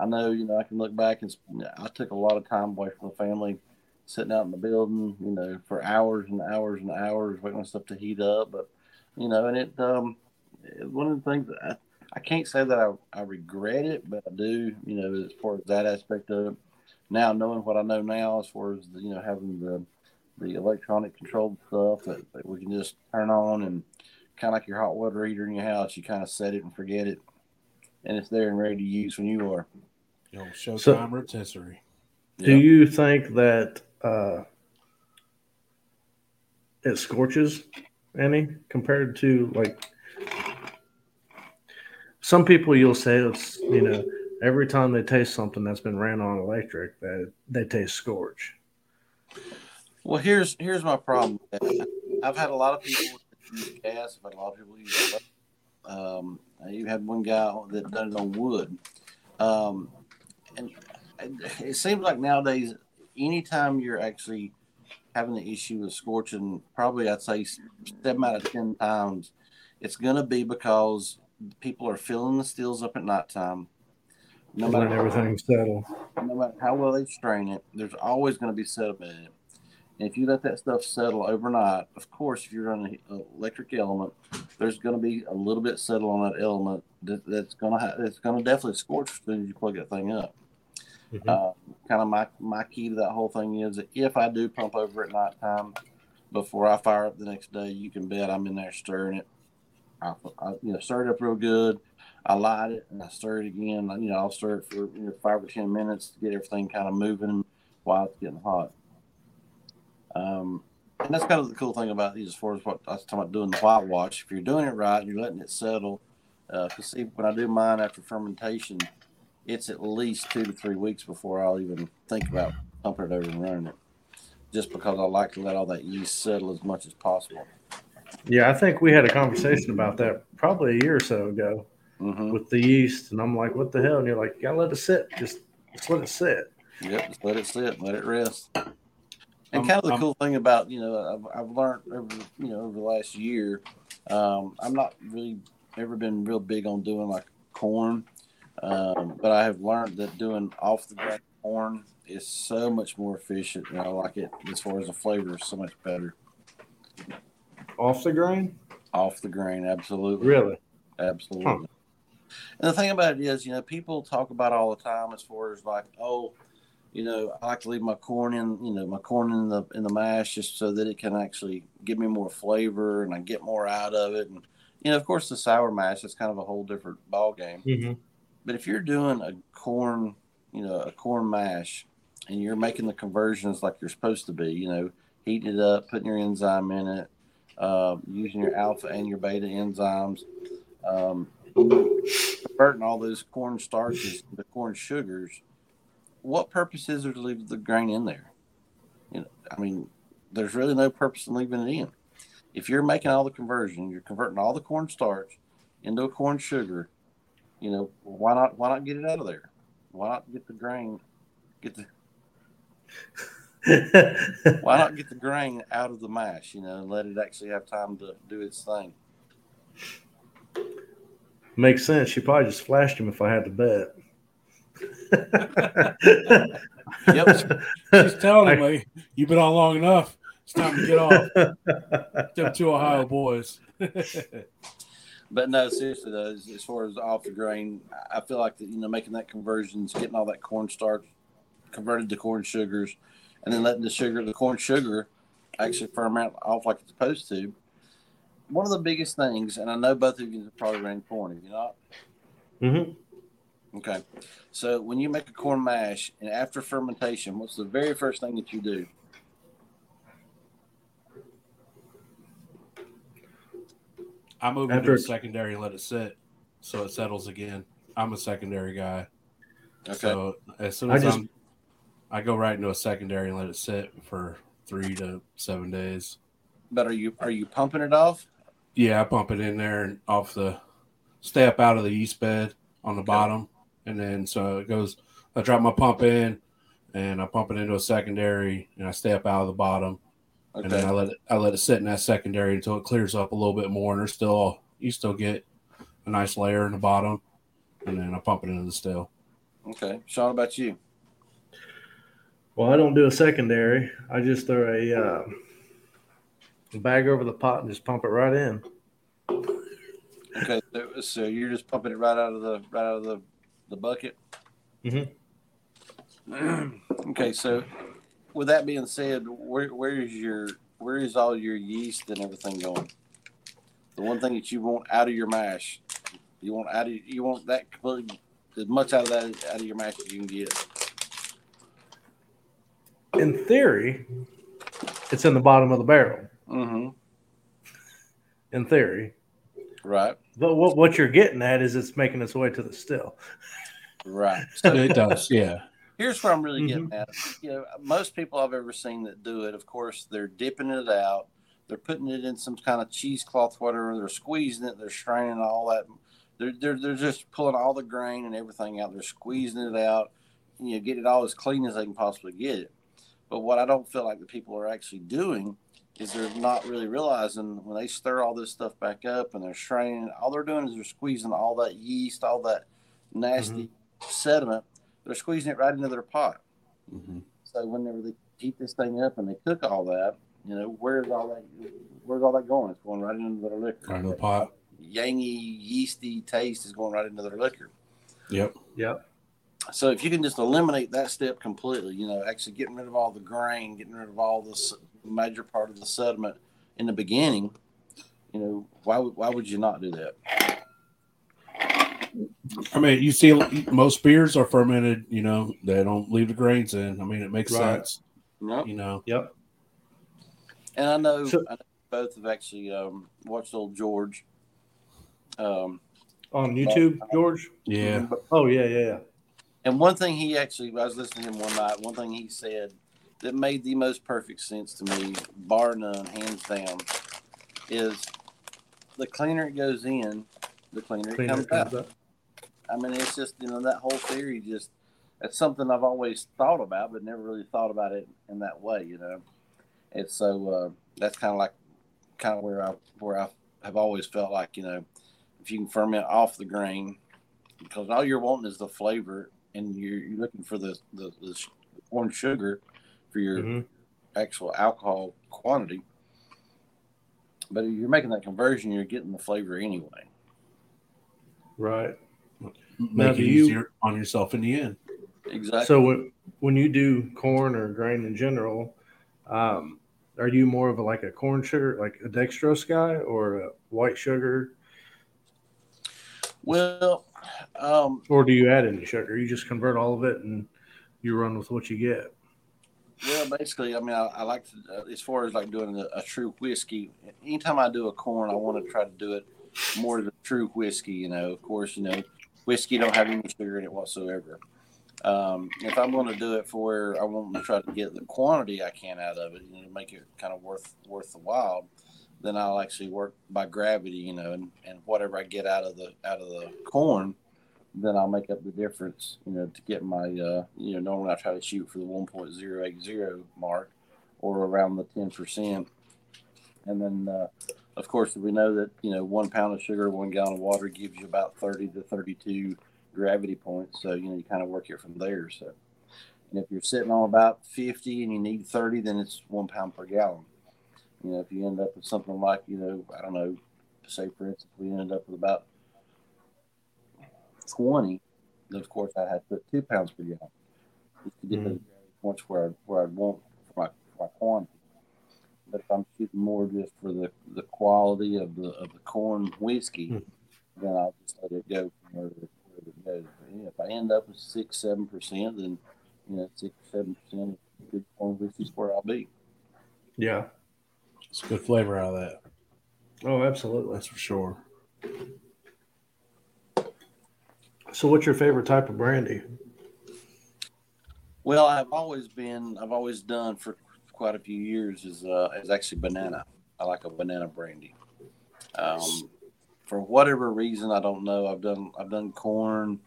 I know, you know, I can look back and I took a lot of time away from the family, sitting out in the building, you know, for hours and hours and hours, waiting on stuff to heat up. But, you know, and it, um, one of the things that I, I can't say that I, I regret it, but I do, you know, as far as that aspect of it. Now, knowing what I know now, as far as, the, you know, having the the electronic controlled stuff that, that we can just turn on and kind of like your hot water heater in your house, you kind of set it and forget it. And it's there and ready to use when you are. You know, showtime so, rotisserie. Do yep. you think that uh, it scorches any compared to like some people? You'll say it's you know every time they taste something that's been ran on electric that they taste scorch. Well, here's here's my problem. I've had a lot of people use gas. I've had a lot of people use electric. Um, you had one guy that done it on wood. Um, and it seems like nowadays, anytime you're actually having an issue with scorching, probably I'd say seven out of ten times, it's going to be because people are filling the steels up at nighttime. No matter when everything's settled. No matter how well they strain it, there's always going to be sediment in it. And if you let that stuff settle overnight, of course, if you're running an electric element, there's going to be a little bit settle on that element that, that's going to ha- it's going to definitely scorch as soon as you plug that thing up. Mm-hmm. Uh, kind of my, my key to that whole thing is that if I do pump over at nighttime, before I fire up the next day, you can bet I'm in there stirring it. I, I you know stir it up real good. I light it and I stir it again. You know I'll stir it for you know, five or ten minutes to get everything kind of moving while it's getting hot. Um, and that's kind of the cool thing about these as far as what I was talking about doing the whitewash. If you're doing it right and you're letting it settle, because uh, see, when I do mine after fermentation, it's at least two to three weeks before I'll even think about pumping it over and running it, just because I like to let all that yeast settle as much as possible. Yeah, I think we had a conversation about that probably a year or so ago mm-hmm. with the yeast, and I'm like, what the hell? And you're like, you got to let it sit. Just, just let it sit. Yep, just let it sit. Let it rest. And kind of the I'm, cool thing about, you know, I've, I've learned over, you know, over the last year, um, I'm not really ever been real big on doing like corn. Um, but I have learned that doing off the grain corn is so much more efficient, and I like it as far as the flavor is so much better. Off the grain? Off the grain, absolutely. Really? Absolutely. Huh. And the thing about it is, you know, people talk about it all the time as far as like, oh, you know, I like to leave my corn in, you know, my corn in the in the mash just so that it can actually give me more flavor and I get more out of it. And, you know, of course, the sour mash is kind of a whole different ball game. Mm-hmm. But if you're doing a corn, you know, a corn mash and you're making the conversions like you're supposed to be, you know, heating it up, putting your enzyme in it, uh, using your alpha and your beta enzymes, um, converting all those corn starches to corn sugars, what purpose is there to leave the grain in there? You know, I mean, there's really no purpose in leaving it in. If you're making all the conversion, you're converting all the corn starch into a corn sugar, you know, why not, why not get it out of there? Why not get the grain, get the, why not get the grain out of the mash, you know, and let it actually have time to do its thing? Makes sense. You probably just flashed him if I had to bet. Yep. She's telling me you've been on long enough. It's time to get off. Them two Ohio boys. But no, seriously though, as, as far as off the grain, I feel like that, you know, making that conversions, getting all that cornstarch converted to corn sugars, and then letting the sugar, the corn sugar, actually ferment off like it's supposed to. One of the biggest things, and I know both of you have probably ran corn, have you not? Mm-hmm. Okay, so when you make a corn mash and after fermentation, what's the very first thing that you do? I move after into a secondary and let it sit, so it settles again. I'm a secondary guy. Okay. So as soon as I just, I'm, I go right into a secondary and let it sit for three to seven days. But are you are you pumping it off? Yeah, I pump it in there and off the stay up out of the yeast bed on the okay. bottom. And then so it goes, I drop my pump in and I pump it into a secondary and I stay up out of the bottom. Okay. And then I let it I let it sit in that secondary until it clears up a little bit more, and there's still you still get a nice layer in the bottom, and then I pump it into the still. Okay. Sean, about you? Well, I don't do a secondary. I just throw a uh, bag over the pot and just pump it right in. Okay, so, so you're just pumping it right out of the right out of the, the bucket. Mm-hmm. Okay, so with that being said, where where is your where is all your yeast and everything going? The one thing that you want out of your mash, you want out of you want that completely as much out of that out of your mash as you can get. In theory, it's in the bottom of the barrel. Mm-hmm. In theory. Right. But what, what you're getting at is it's making its way to the still. Right. So it does, yeah. Here's where I'm really getting mm-hmm. at. You know, most people I've ever seen that do it, of course, they're dipping it out. They're putting it in some kind of cheesecloth, whatever. They're squeezing it. They're straining all that. They're, they're, they're just pulling all the grain and everything out. They're squeezing it out, you know, get it all as clean as they can possibly get it. But what I don't feel like the people are actually doing is they're not really realizing when they stir all this stuff back up and they're straining, all they're doing is they're squeezing all that yeast, all that nasty mm-hmm. sediment. They're squeezing it right into their pot. Mm-hmm. So whenever they heat this thing up and they cook all that, you know, where's all that? Where's all that going? It's going right into their liquor. Right into the pot. Yangy, yeasty taste is going right into their liquor. Yep. Yep. So if you can just eliminate that step completely, you know, actually getting rid of all the grain, getting rid of all this major part of the sediment in the beginning, you know, why would why would you not do that? I mean, you see, most beers are fermented. You know, they don't leave the grains in. I mean, it makes right. sense. Yep. You know. Yep. And I know, so, I know both have actually um, watched old George. Um, on YouTube, but, George. Yeah. Oh yeah, yeah, yeah. And one thing he actually, I was listening to him one night. One thing he said that made the most perfect sense to me, bar none, hands down, is the cleaner it goes in, the cleaner, cleaner it comes, comes out. Up. I mean, it's just, you know, that whole theory just, it's something I've always thought about, but never really thought about it in that way, you know. And so uh, that's kind of like, kind of where I, where I have always felt like, you know, if you can ferment off the grain because all you're wanting is the flavor, and you're, you're looking for the, the, the corn sugar for your mm-hmm. actual alcohol quantity. But if you're making that conversion, you're getting the flavor anyway. Right. Make it easier on yourself in the end. Exactly. So when you do corn or grain in general, um, are you more of a, like a corn sugar, like a dextrose guy, or a white sugar? Well, um, or do you add any sugar? You just convert all of it and you run with what you get. Well, basically, I mean, I, I like to, uh, as far as like doing a, a true whiskey, anytime I do a corn, I want to try to do it more to a true whiskey, you know. Of course, you know, whiskey don't have any sugar in it whatsoever. Um, if I'm going to do it for, I want to try to get the quantity I can out of it, you know, to make it kind of worth worth the while. Then I'll actually work by gravity, you know, and, and whatever I get out of the out of the corn, then I'll make up the difference, you know, to get my, uh, you know, normally I try to shoot for the one point oh eight oh mark or around the ten percent. And then, uh, of course, we know that, you know, one pound of sugar, one gallon of water gives you about thirty to thirty-two gravity points. So, you know, you kind of work it from there. So, and if you're sitting on about fifty and you need thirty, then it's one pound per gallon. You know, if you end up with something like, you know, I don't know, say, for instance, we ended up with about twenty, then, of course, I'd have to put two pounds per gallon just to get mm-hmm. those points where I'd, where I'd want for my, for my quantity. But if I'm shooting more just for the, the quality of the of the corn whiskey, mm-hmm. then I'll just let it go from where it goes. Yeah, if I end up with six, seven percent, then, you know, six, seven percent of good corn whiskey is where I'll be. Yeah. It's good flavor out of that. Oh, absolutely. That's for sure. So what's your favorite type of brandy? Well, I've always been, I've always done for quite a few years is, uh, is actually banana. I like a banana brandy. Um, for whatever reason, I don't know. I've done, I've done corn,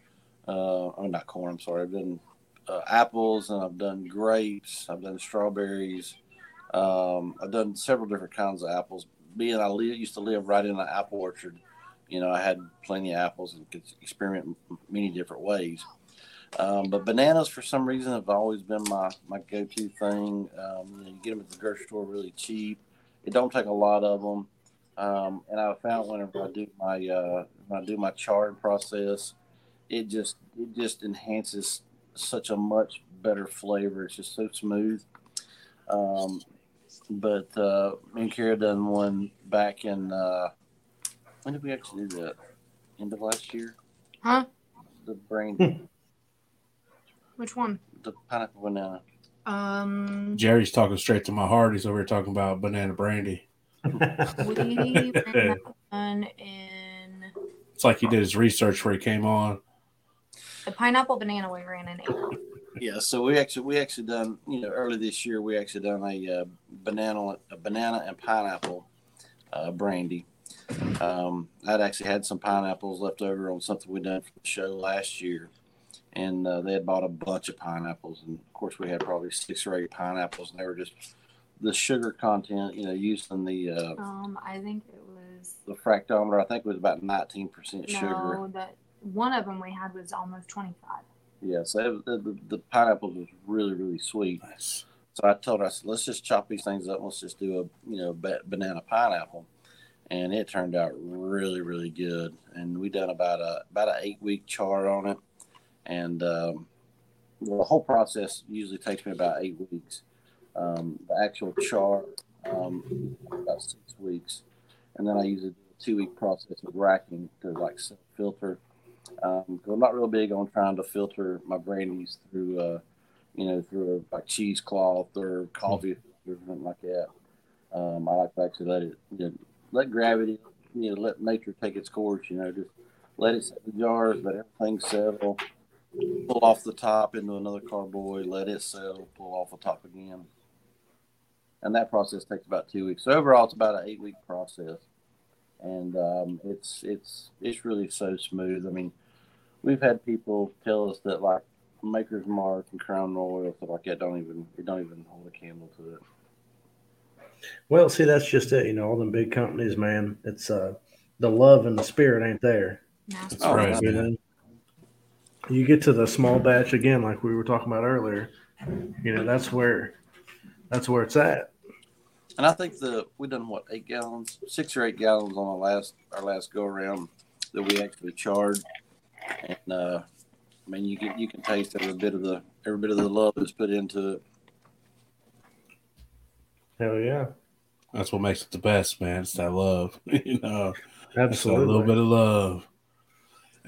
uh, oh, not corn, I'm sorry. I've done uh, apples, and I've done grapes. I've done strawberries. Um, I've done several different kinds of apples. Being I li- used to live right in an apple orchard, you know, I had plenty of apples and could experiment many different ways. Um, but bananas, for some reason, have always been my, my go-to thing. Um, you know, you get them at the grocery store really cheap. It don't take a lot of them. Um, and I found whenever I do my uh, when I do my charring process, it just it just enhances such a much better flavor. It's just so smooth. Um, But uh, me and Kara done one back in, uh, when did we actually do that? End of last year? Huh? The brandy. Which one? The pineapple banana. Um. Jerry's talking straight to my heart. He's over here talking about banana brandy. We did that one in... It's like he did his research where he came on. The pineapple banana we ran in April. Yeah, so we actually we actually done, you know, early this year we actually done a uh, banana a banana and pineapple uh, brandy. Um, I'd actually had some pineapples left over on something we done for the show last year, and uh, they had bought a bunch of pineapples, and of course we had probably six or eight pineapples, and they were just the sugar content, you know, using the uh, um, I think it was the fractometer. I think it was about nineteen percent no, sugar. No, that one of them we had was almost twenty-five. Yeah, so the, the, the pineapple was really, really sweet. Nice. So I told her, I said, let's just chop these things up. Let's just do a, you know, ba- banana pineapple. And it turned out really, really good. And we done about a about an eight-week char on it. And um, well, the whole process usually takes me about eight weeks. Um, the actual char, um, about six weeks. And then I use a two-week process of racking to, like, filter. Um, I'm not real big on trying to filter my brandies through, uh, you know, through a, like cheesecloth or coffee or something like that. Um, I like to actually let it, you know, let gravity, you know, let nature take its course, you know, just let it set the jars, let everything settle, pull off the top into another carboy, let it settle, pull off the top again. And that process takes about two weeks. So overall, it's about an eight-week process. And um, it's it's it's really so smooth. I mean, we've had people tell us that like Maker's Mark and Crown Royal stuff like that don't even it don't even hold a candle to it. Well, see, that's just it. You know, all them big companies, man. It's uh, the love and the spirit ain't there. That's right. You know? you get to the small batch again, like we were talking about earlier, you know, that's where that's where it's at. And I think the we done what eight gallons, six or eight gallons on our last our last go around that we actually charred. And uh, I mean, you can you can taste every bit of the every bit of the love that's put into it. Hell yeah, that's what makes it the best, man. It's that love, you know. Absolutely, a little bit of love.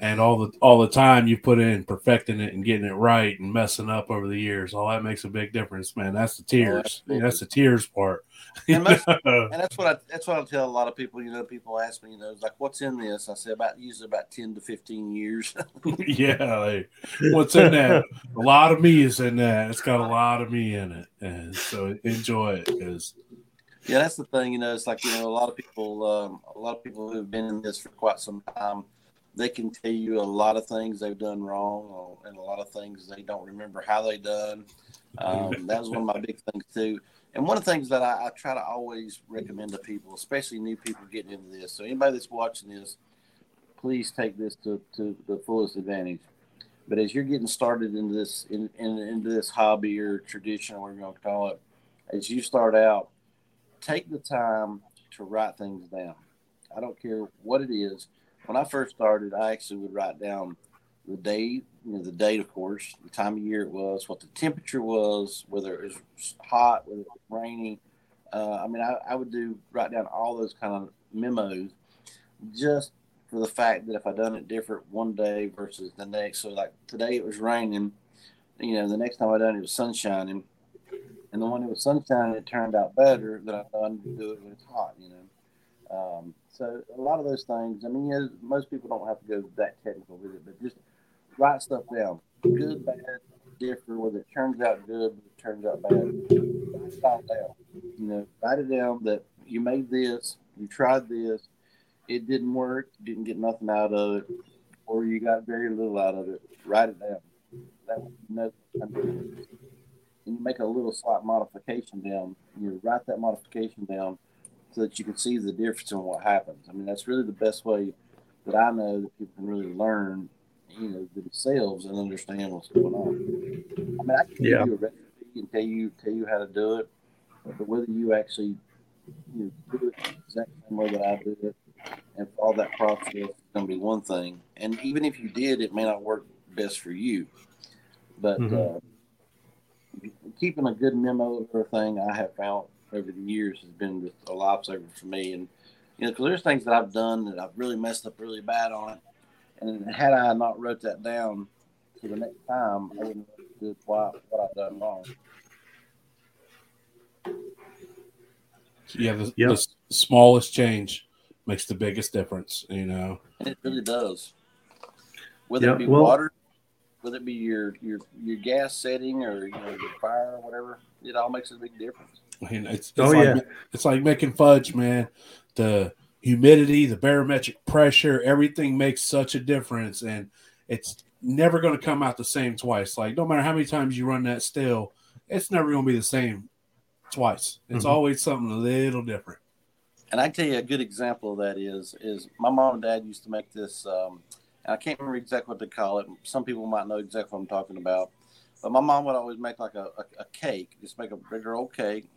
And all the all the time you put in perfecting it and getting it right and messing up over the years, all that makes a big difference, man. That's the tears. Oh, that's the tears part. And, most, and that's what I that's what I tell a lot of people. You know, people ask me, you know, like, what's in this? I say about usually about ten to fifteen years. Yeah, like, what's in that? A lot of me is in that. It's got a lot of me in it, and so enjoy it. Cause... yeah, that's the thing. You know, it's like you know, a lot of people, um, a lot of people who've been in this for quite some time. They can tell you a lot of things they've done wrong and a lot of things they don't remember how they done. Um, that was one of my big things, too. And one of the things that I, I try to always recommend to people, especially new people getting into this. So anybody that's watching this, please take this to, to the fullest advantage. But as you're getting started into this, in, in, into this hobby or tradition, whatever you want to call it, as you start out, take the time to write things down. I don't care what it is. When I first started, I actually would write down the date, you know, the date, of course, the time of year it was, what the temperature was, whether it was hot, whether it was rainy. Uh, I mean, I, I would do write down all those kind of memos just for the fact that if I done it different one day versus the next. So, like, today it was raining. You know, the next time I done it, it was sunshining. And the one that was sunshining, it turned out better than I done to do it when it's hot, you know. Um So a lot of those things, I mean, you know, most people don't have to go that technical with it, but just write stuff down. Good, bad, different, whether it turns out good, but it turns out bad. Write it all down. You know, write it down that you made this, you tried this, it didn't work, you didn't get nothing out of it, or you got very little out of it. Write it down. That way you know what I'm doing. And you make a little slight modification down. You write that modification down. So that you can see the difference in what happens. I mean, that's really the best way that I know that people can really learn, you know, themselves and understand what's going on. I mean, I can yeah. give you a recipe and tell you tell you how to do it, but whether you actually you know, do it exactly the same way that I do it and follow that process is going to be one thing. And even if you did, it may not work best for you. But mm-hmm. uh, keeping a good memo of everything I have found over the years has been just a lifesaver for me. And, you know, because there's things that I've done that I've really messed up really bad on it. And had I not wrote that down for the next time, I wouldn't know what I've done wrong. Yeah, the, yep. the smallest change makes the biggest difference, you know. And it really does. Whether yep. it be well, water, whether it be your, your, your gas setting or, you know, your fire or whatever, it all makes a big difference. I mean, it's, it's, oh, like, yeah. it's like making fudge, man. The humidity, the barometric pressure, everything makes such a difference. And it's never going to come out the same twice. Like, no matter how many times you run that still, it's never going to be the same twice. It's mm-hmm. always something a little different. And I tell you a good example of that is, is my mom and dad used to make this. Um, and I can't remember exactly what they call it. Some people might know exactly what I'm talking about. But my mom would always make like a, a, a cake, just make a bigger old cake.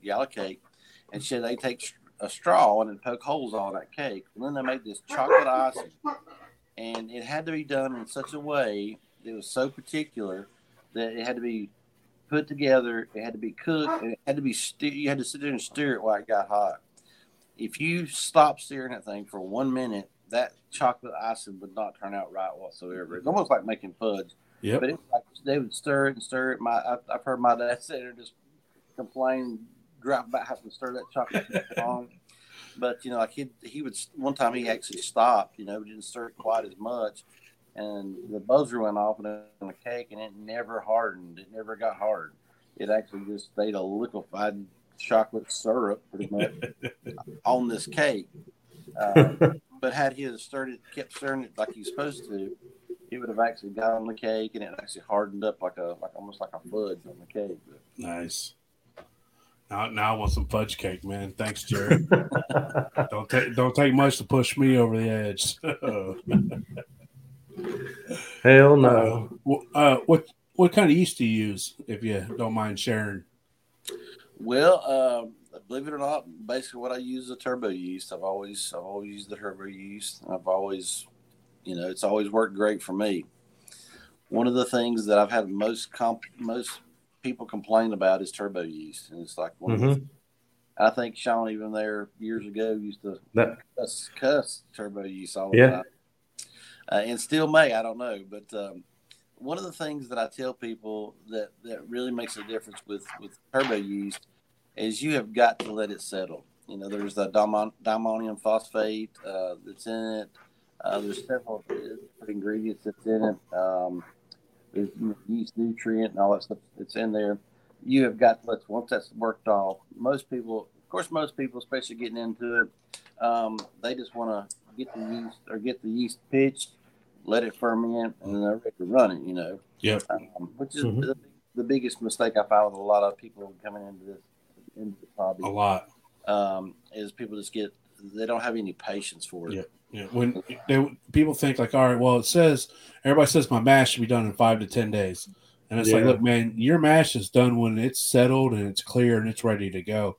Yellow cake, and she they take a straw and they'd poke holes all that cake, and then they made this chocolate icing, and it had to be done in such a way that it was so particular that it had to be put together, it had to be cooked, and it had to be ste- you had to sit there and stir it while it got hot. If you stopped stirring that thing for one minute, that chocolate icing would not turn out right whatsoever. It's almost like making fudge. Yeah, but it was like they would stir it and stir it. My I, I've heard my dad sit there and just complain. Drop back, have to stir that chocolate long. But, you know, like he, he would, one time he actually stopped, you know, didn't stir it quite as much. And the buzzer went off on the cake and it never hardened. It never got hard. It actually just stayed a liquefied chocolate syrup pretty much on this cake. Uh, but had he stirred it, kept stirring it like he's supposed to, he would have actually got on the cake and it actually hardened up like a, like almost like a fudge on the cake. But, nice. Now, now I want some fudge cake, man. Thanks, Jerry. don't take don't take much to push me over the edge. Hell no. Uh, uh, what what kind of yeast do you use, if you don't mind sharing? Well, uh, believe it or not, basically what I use is a turbo yeast. I've always I've always used the turbo yeast. I've always, you know, it's always worked great for me. One of the things that I've had most comp- most people complain about is turbo yeast, and it's like one mm-hmm. of the, I think Sean even there years ago used to that, cuss, cuss turbo yeast all the yeah. time, uh, and still may. I don't know, but um, one of the things that I tell people that, that really makes a difference with, with turbo yeast is you have got to let it settle. You know, there's the dimon- dimonium phosphate uh, that's in it. Uh, there's several ingredients that's in it. Um, There's yeast nutrient and all that stuff that's in there. You have got to let, once that's worked off, most people, of course, most people, especially getting into it, um, they just want to get the yeast or get the yeast pitched, let it ferment, and then they're ready to run it, you know. Yeah. Um, which is mm-hmm. the, the biggest mistake I find with a lot of people coming into this, into this hobby. A lot. Um, is people just get, they don't have any patience for it. Yeah. Yeah, when they, people think like, all right, well, it says everybody says my mash should be done in five to ten days, and it's yeah. like, look, man, your mash is done when it's settled and it's clear and it's ready to go.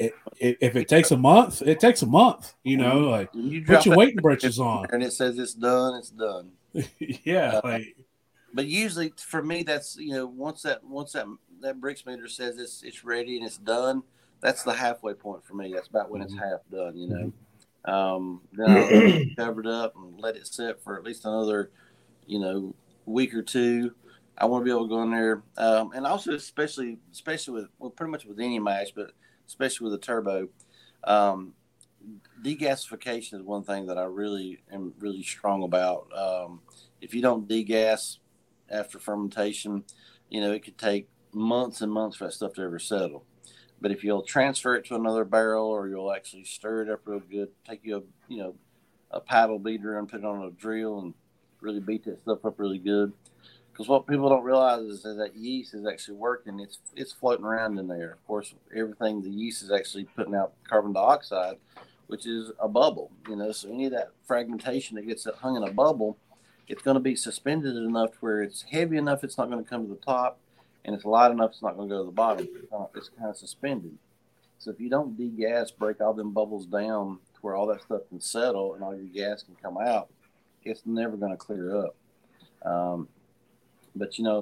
It, it, if it takes a month, it takes a month. You know, like you put your waiting britches on, and it says it's done, it's done. yeah, uh, like, but usually for me, that's you know, once that once that that bricks meter says it's it's ready and it's done, that's the halfway point for me. That's about when mm-hmm. it's half done. You know. Mm-hmm. Um, then I'll cover it up and let it sit for at least another, you know, week or two. I want to be able to go in there. Um, and also, especially, especially with, well, pretty much with any mash, but especially with a turbo, um, degasification is one thing that I really am really strong about. Um, if you don't degas after fermentation, you know, it could take months and months for that stuff to ever settle. But if you'll transfer it to another barrel, or you'll actually stir it up real good, take you a you know a paddle beater and put it on a drill and really beat that stuff up really good. Because what people don't realize is that yeast is actually working; it's it's floating around in there. Of course, everything the yeast is actually putting out carbon dioxide, which is a bubble. You know, so any of that fragmentation that gets hung in a bubble, it's going to be suspended enough to where it's heavy enough it's not going to come to the top. And it's light enough, it's not going to go to the bottom. It's kind of suspended. So if you don't degas, break all them bubbles down to where all that stuff can settle and all your gas can come out, it's never going to clear up. Um, but, you know,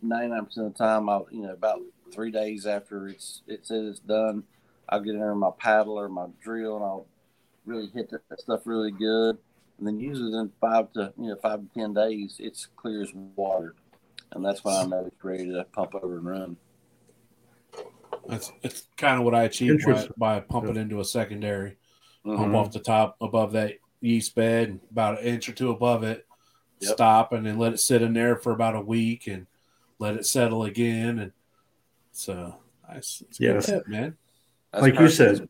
ninety-nine percent of the time, I'll, you know, about three days after it's it says it's done, I'll get in there with my paddle or my drill, and I'll really hit that, that stuff really good. And then usually within five to, you know, five to ten days, it's clear as water. And that's when I know it's ready to pump over and run. That's it's kind of what I achieved by, by pumping into a secondary. Mm-hmm. Pump off the top above that yeast bed, about an inch or two above it, yep. Stop, and then let it sit in there for about a week and let it settle again. And so that's a good tip, man. That's like perfect. You said,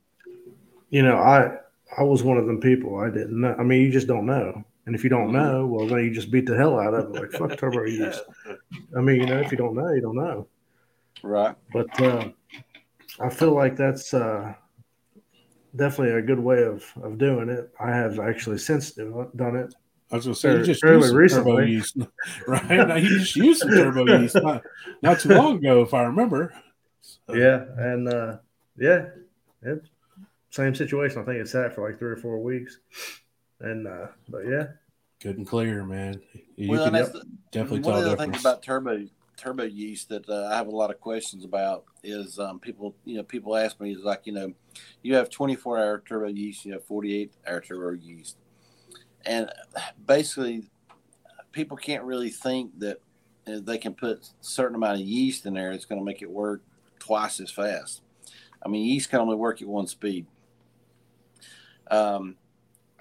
you know, I I was one of them people. I didn't know. I mean, you just don't know. And if you don't know, well, then you just beat the hell out of it. Like, fuck turbo yeast. I mean, you know, if you don't know, you don't know. Right. But uh, I feel like that's uh, definitely a good way of, of doing it. I have actually since do, done it. I was going to say, you just used recently. Turbo yeast. Right? Now, you just used some turbo yeast not, not too long ago, if I remember. So. Yeah. And, uh, yeah, it, same situation. I think it sat for like three or four weeks. And uh, but yeah, good and clear, man. You well, can that's the, definitely one tell of the difference. Things about turbo turbo yeast that uh, I have a lot of questions about is um, people, you know, people ask me is like, you know, you have twenty-four hour turbo yeast, you have forty-eight hour turbo yeast, and basically, people can't really think that they can put a certain amount of yeast in there. It's going to make it work twice as fast. I mean, yeast can only work at one speed. Um.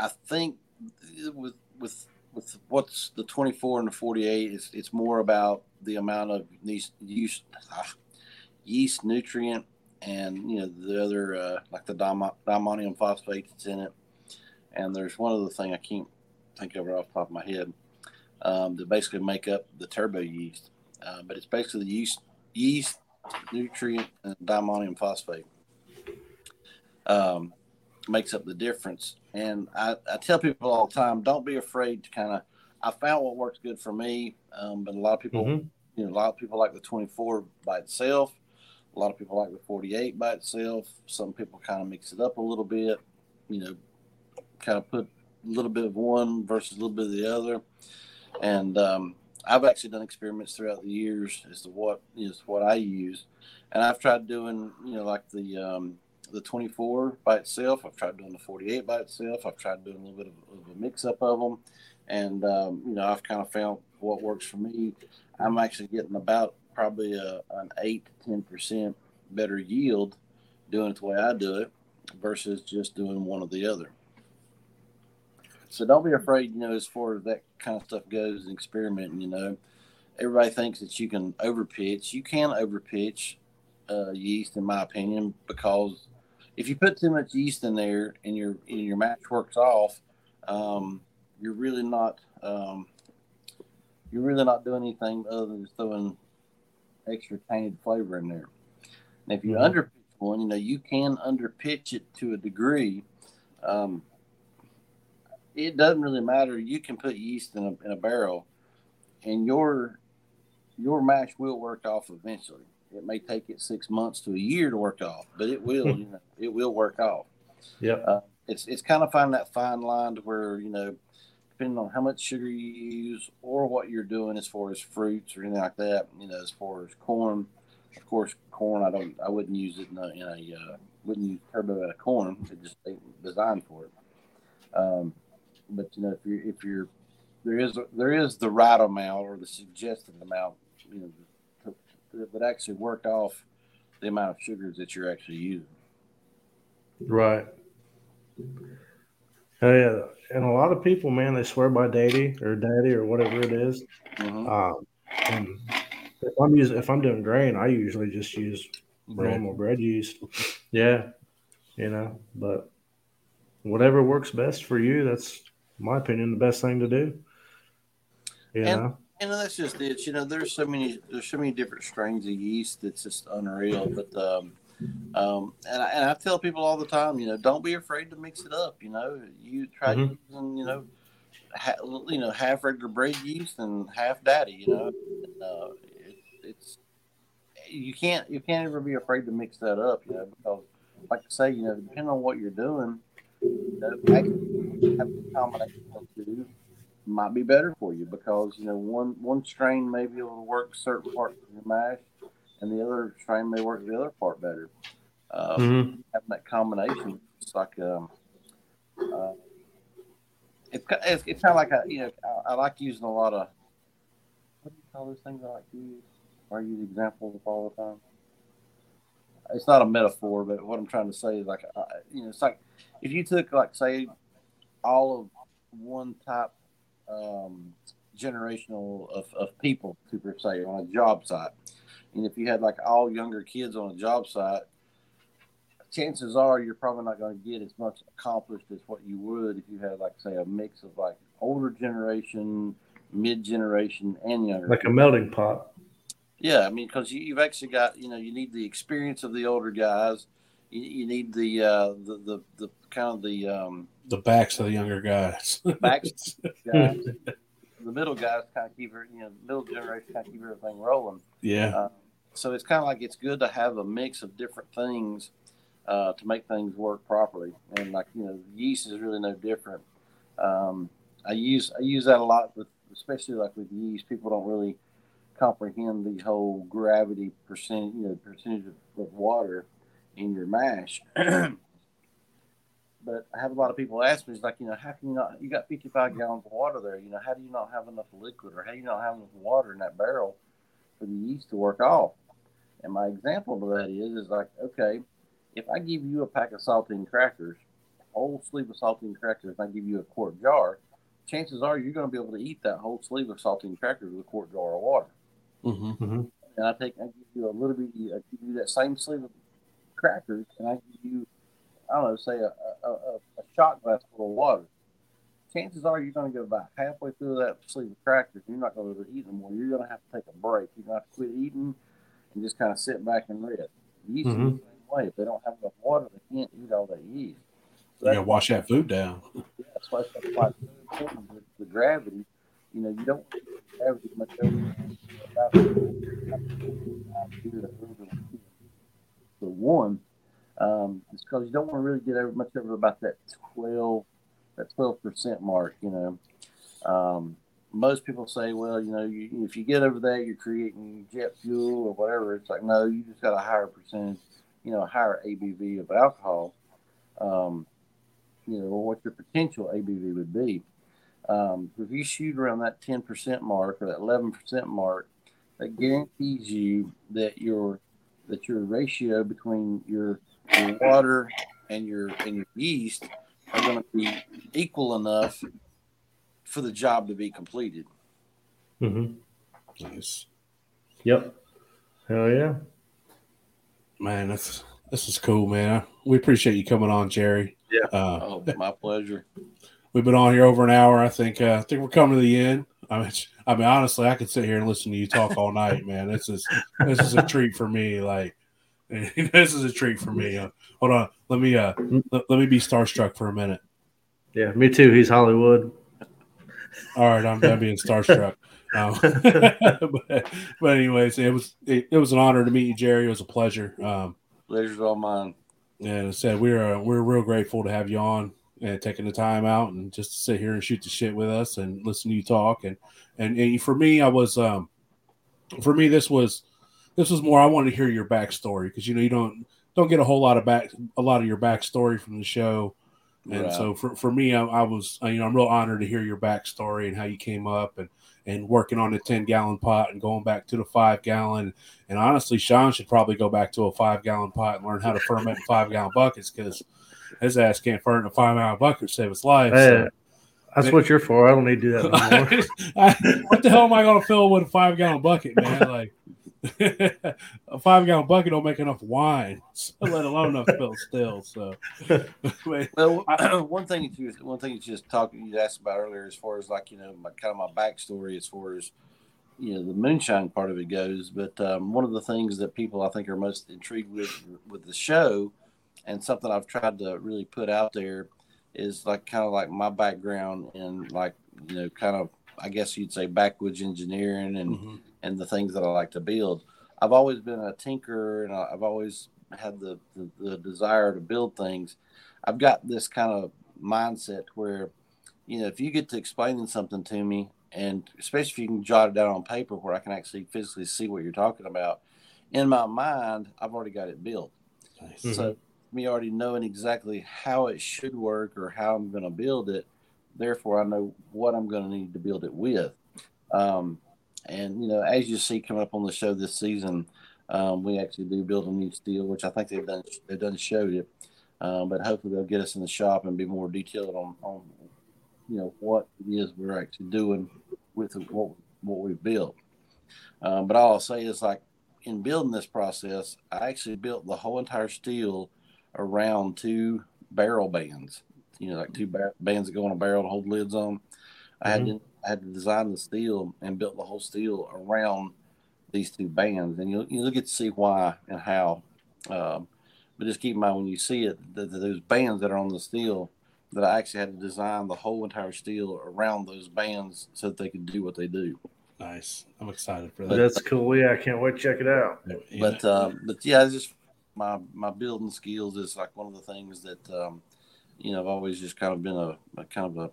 I think with with with what's the twenty-four and the forty-eight, it's it's more about the amount of yeast yeast, ah, yeast nutrient and you know the other uh, like the dim- dimonium phosphate that's in it. And there's one other thing I can't think of off the top of my head um, that basically make up the turbo yeast, uh, but it's basically the yeast yeast nutrient and dimonium phosphate. Um. Makes up the difference. And I, I tell people all the time, don't be afraid to kind of I found what worked good for me. Um, but a lot of people, mm-hmm. you know, a lot of people like the twenty-four by itself. A lot of people like the forty-eight by itself. Some people kind of mix it up a little bit, you know, kind of put a little bit of one versus a little bit of the other. And um, I've actually done experiments throughout the years as to what is what I use. And I've tried doing, you know, like the um, the twenty-four by itself. I've tried doing the forty-eight by itself. I've tried doing a little bit of, of a mix-up of them. And, um, you know, I've kind of found what works for me. I'm actually getting about probably a, an eight to ten percent better yield doing it the way I do it versus just doing one or the other. So don't be afraid, you know, as far as that kind of stuff goes and experimenting, you know. Everybody thinks that you can overpitch. You can overpitch uh, yeast, in my opinion, because if you put too much yeast in there and your and your matchwork's off, um, you're really not um, you're really not doing anything other than just throwing extra tainted flavor in there. And if you mm-hmm. underpitch one, you know, you can underpitch it to a degree. Um, It doesn't really matter. You can put yeast in a in a barrel, and your your mash will work off eventually. It may take it six months to a year to work off, but it will. you know, it will work off. Yeah, uh, it's it's kind of finding that fine line to where, you know, depending on how much sugar you use or what you're doing as far as fruits or anything like that. You know, as far as corn, of course, corn. I don't. I wouldn't use it in a. In a uh, wouldn't use turbo out of corn. It just ain't designed for it. Um, But, you know, if you're, if you're, there is, there is the right amount or the suggested amount, you know, that actually work off the amount of sugars that you're actually using. Right. Hey, and a lot of people, man, they swear by daddy or daddy or whatever it is. Mm-hmm. Um, and if I'm using, if I'm doing grain, I usually just use normal bread yeast. Yeah. You know, but whatever works best for you, that's, in my opinion, the best thing to do. Yeah, and, and that's just it. You know, there's so many, there's so many different strains of yeast that's just unreal. But um, um, and I, and I tell people all the time, you know, don't be afraid to mix it up. You know, you try mm-hmm. using, you know, ha, you know, half regular bread yeast and half daddy. You know, and, uh, it, it's you can't you can't ever be afraid to mix that up. You know, because like I say, you know, depending on what you're doing. You know, actually, a combination of two might be better for you because, you know, one, one strain may be able to work certain parts of your mash, and the other strain may work the other part better. Uh, mm-hmm. Having that combination, it's like um, uh, it's it's, it's kind of like a, you know, I, I like using a lot of what do you call those things I like to use? Or I use examples of all the time. It's not a metaphor, but what I'm trying to say is like, uh, you know, it's like if you took like, say, all of one type um, generational of, of people, to per se, on a job site, and if you had like all younger kids on a job site, chances are you're probably not going to get as much accomplished as what you would if you had like, say, a mix of like older generation, mid generation, and younger. Like a melting pot. Yeah, I mean, because you, you've actually got, you know, you need the experience of the older guys. You, you need the, uh, the the the kind of the um, the backs of the younger guys. The backs, of the, guys. The middle guys kind of keep, you know, the middle generation kind of keep everything rolling. Yeah. Uh, so it's kind of like it's good to have a mix of different things uh, to make things work properly. And like, you know, yeast is really no different. Um, I use I use that a lot, with, especially like with yeast. People don't really comprehend the whole gravity percent, you know, percentage of, of water in your mash. But I have a lot of people ask me, it's like, you know, how can you not, you got fifty-five gallons of water there, you know, how do you not have enough liquid, or how do you not have enough water in that barrel for the yeast to work off? And my example to that is, is like, okay, if I give you a pack of saltine crackers, a whole sleeve of saltine crackers, and I give you a quart jar, chances are you're going to be able to eat that whole sleeve of saltine crackers with a quart jar of water. Mm-hmm, mm-hmm. And I take, I give you a little bit, I give you that same sleeve of crackers, and I give you, I don't know, say a, a, a, a shot glass full of water. Chances are you're going to go about halfway through that sleeve of crackers, and you're not going to be able to eat them more. You're going to have to take a break. You're going to have to quit eating and just kind of sit back and rest. Yeast mm-hmm. is the same way. If they don't have enough water, they can't eat all that yeast. So you got to wash that food down. Yeah, that's why it's like the gravity you know, you don't have as much about the one. Um, it's because you don't want to really get over much over about that twelve, that twelve percent mark. You know, um, most people say, well, you know, you, if you get over that, you're creating jet fuel or whatever. It's like, no, you just got a higher percentage, you know, a higher A B V of alcohol. Um, you know, or what your potential A B V would be. Um, if you shoot around that ten percent mark or that eleven percent mark, that guarantees you that your that your ratio between your your water and your and your yeast are going to be equal enough for the job to be completed. Mm-hmm. Nice. Yep. Hell yeah, man. That's this is cool, man. We appreciate you coming on, Jerry. Yeah. Uh, oh, my pleasure. We've been on here over an hour. I think. Uh, I think we're coming to the end. I mean, I mean, honestly, I could sit here and listen to you talk all night, man. This is this is a treat for me. Like. This is a treat for me. Uh, hold on, let me uh, let, let me be starstruck for a minute. Yeah, me too. He's Hollywood. All right, I'm done being starstruck. Um, but, but anyways, it was it, it was an honor to meet you, Jerry. It was a pleasure. Um, Pleasure's all mine. And I said we're uh, we're real grateful to have you on and taking the time out and just to sit here and shoot the shit with us and listen to you talk. And and, and for me, I was um, for me this was. This was more. I wanted to hear your backstory because you know you don't don't get a whole lot of back a lot of your backstory from the show, and right. so for, for me, I, I was you know I'm real honored to hear your backstory and how you came up and, and working on the ten gallon pot and going back to the five gallon. And honestly, Sean should probably go back to a five gallon pot and learn how to ferment in five gallon buckets because his ass can't ferment a five gallon bucket to save his life. Hey, so. That's man. What you're for. I don't need to do that anymore. I, I, what the hell am I going to fill with a five gallon bucket, man? Like. A five gallon bucket don't make enough wine, so let alone enough filled still. So, well, I, one thing you one thing you just talking you asked about earlier, as far as like you know, my kind of my backstory, as far as you know, the moonshine part of it goes. But um, one of the things that people I think are most intrigued with with the show, and something I've tried to really put out there, is like kind of like my background and like you know, kind of I guess you'd say backwoods engineering and. Mm-hmm. And the things that I like to build. I've always been a tinkerer, and I've always had the, the, the desire to build things. I've got this kind of mindset where, you know, if you get to explaining something to me, and especially if you can jot it down on paper where I can actually physically see what you're talking about, in my mind, I've already got it built. Nice. Mm-hmm. So me already knowing exactly how it should work or how I'm going to build it, therefore I know what I'm going to need to build it with. Um, And, you know, as you see coming up on the show this season, um, we actually do build a new steel, which I think they've done they've done showed it. Um, but hopefully they'll get us in the shop and be more detailed on, on you know, what it is we're actually doing with what, what we've built. Um, but all I'll say is, like, in building this process, I actually built the whole entire steel around two barrel bands, you know, like two bar- bands that go on a barrel to hold lids on. I had to, I had to design the steel and built the whole steel around these two bands, and you'll you'll get to see why and how. Um, but just keep in mind when you see it, that those bands that are on the steel, that I actually had to design the whole entire steel around those bands so that they could do what they do. Nice, I'm excited for that. That's cool. Yeah, I can't wait to check it out. But uh, but yeah, it's just my my building skills is like one of the things that um, you know I've always just kind of been a, a kind of a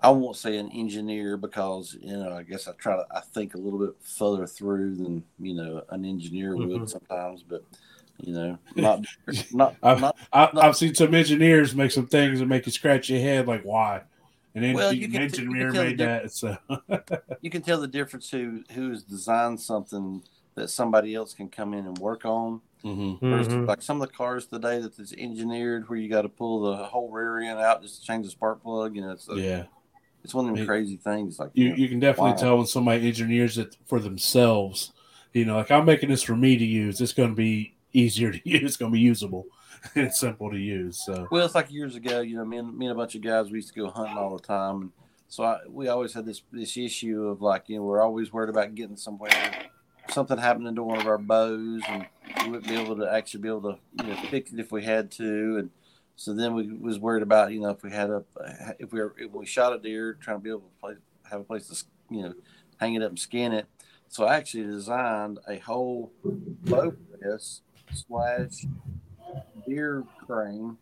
I won't say an engineer because, you know, I guess I try to, I think a little bit further through than, you know, an engineer would mm-hmm. sometimes, but, you know, not, not, I've, not, I've, not, I've seen some engineers make some things that make you scratch your head. Like why? And then well, an engineer t- made that. So you can tell the difference who, who's designed something that somebody else can come in and work on. Mm-hmm. Versus, mm-hmm. Like some of the cars today that is engineered where you got to pull the whole rear end out just to change the spark plug. You know, it's a, yeah. It's one of them crazy things. Like you, you, know, you can definitely wow. tell when somebody engineers it for themselves. You know, like I'm making this for me to use. It's going to be easier to use. It's going to be usable and simple to use. So well, it's like years ago. You know, me and me and a bunch of guys we used to go hunting all the time, and so I, we always had this this issue of like you know we're always worried about getting somewhere, something happening to one of our bows, and we wouldn't be able to actually be able to you know fix it if we had to, and. So then we was worried about, you know, if we had a, if we were, if we shot a deer, trying to be able to play, have a place to, you know, hang it up and skin it. So I actually designed a whole low press slash beer crane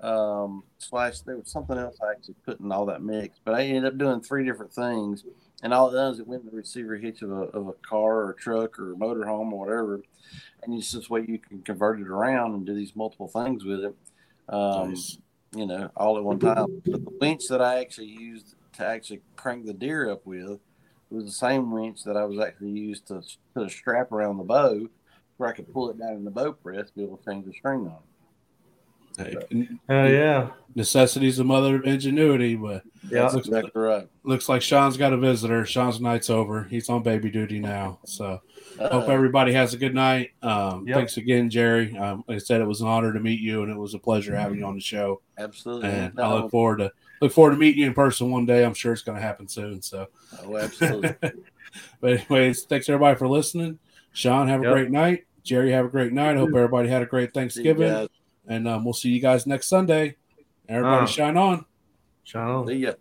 um, slash there was something else I actually put in all that mix. But I ended up doing three different things. And all it does is it went to the receiver hitch of a, of a car or a truck or a motorhome or whatever. And it's just way you can convert it around and do these multiple things with it, um, nice. you know, all at one time. But the winch that I actually used to actually crank the deer up with was the same winch that I was actually used to put a strap around the bow where I could pull it down in the bow press to be able to change the string on it. Hey, Hell yeah. Necessity's the mother of ingenuity, but yeah, looks, exactly right. looks like Sean's got a visitor. Sean's night's over. He's on baby duty now. So uh, hope everybody has a good night. Um, yep. Thanks again, Jerry. Um, like I said, it was an honor to meet you, and it was a pleasure having you on the show. Absolutely. And no. I look forward to look forward to meeting you in person one day. I'm sure it's going to happen soon. So, oh, absolutely. But anyways, thanks everybody for listening. Sean, have a yep. great night. Jerry, have a great night. I hope everybody had a great Thanksgiving. And um, we'll see you guys next Sunday. Everybody, oh. shine on. Shine on. See ya.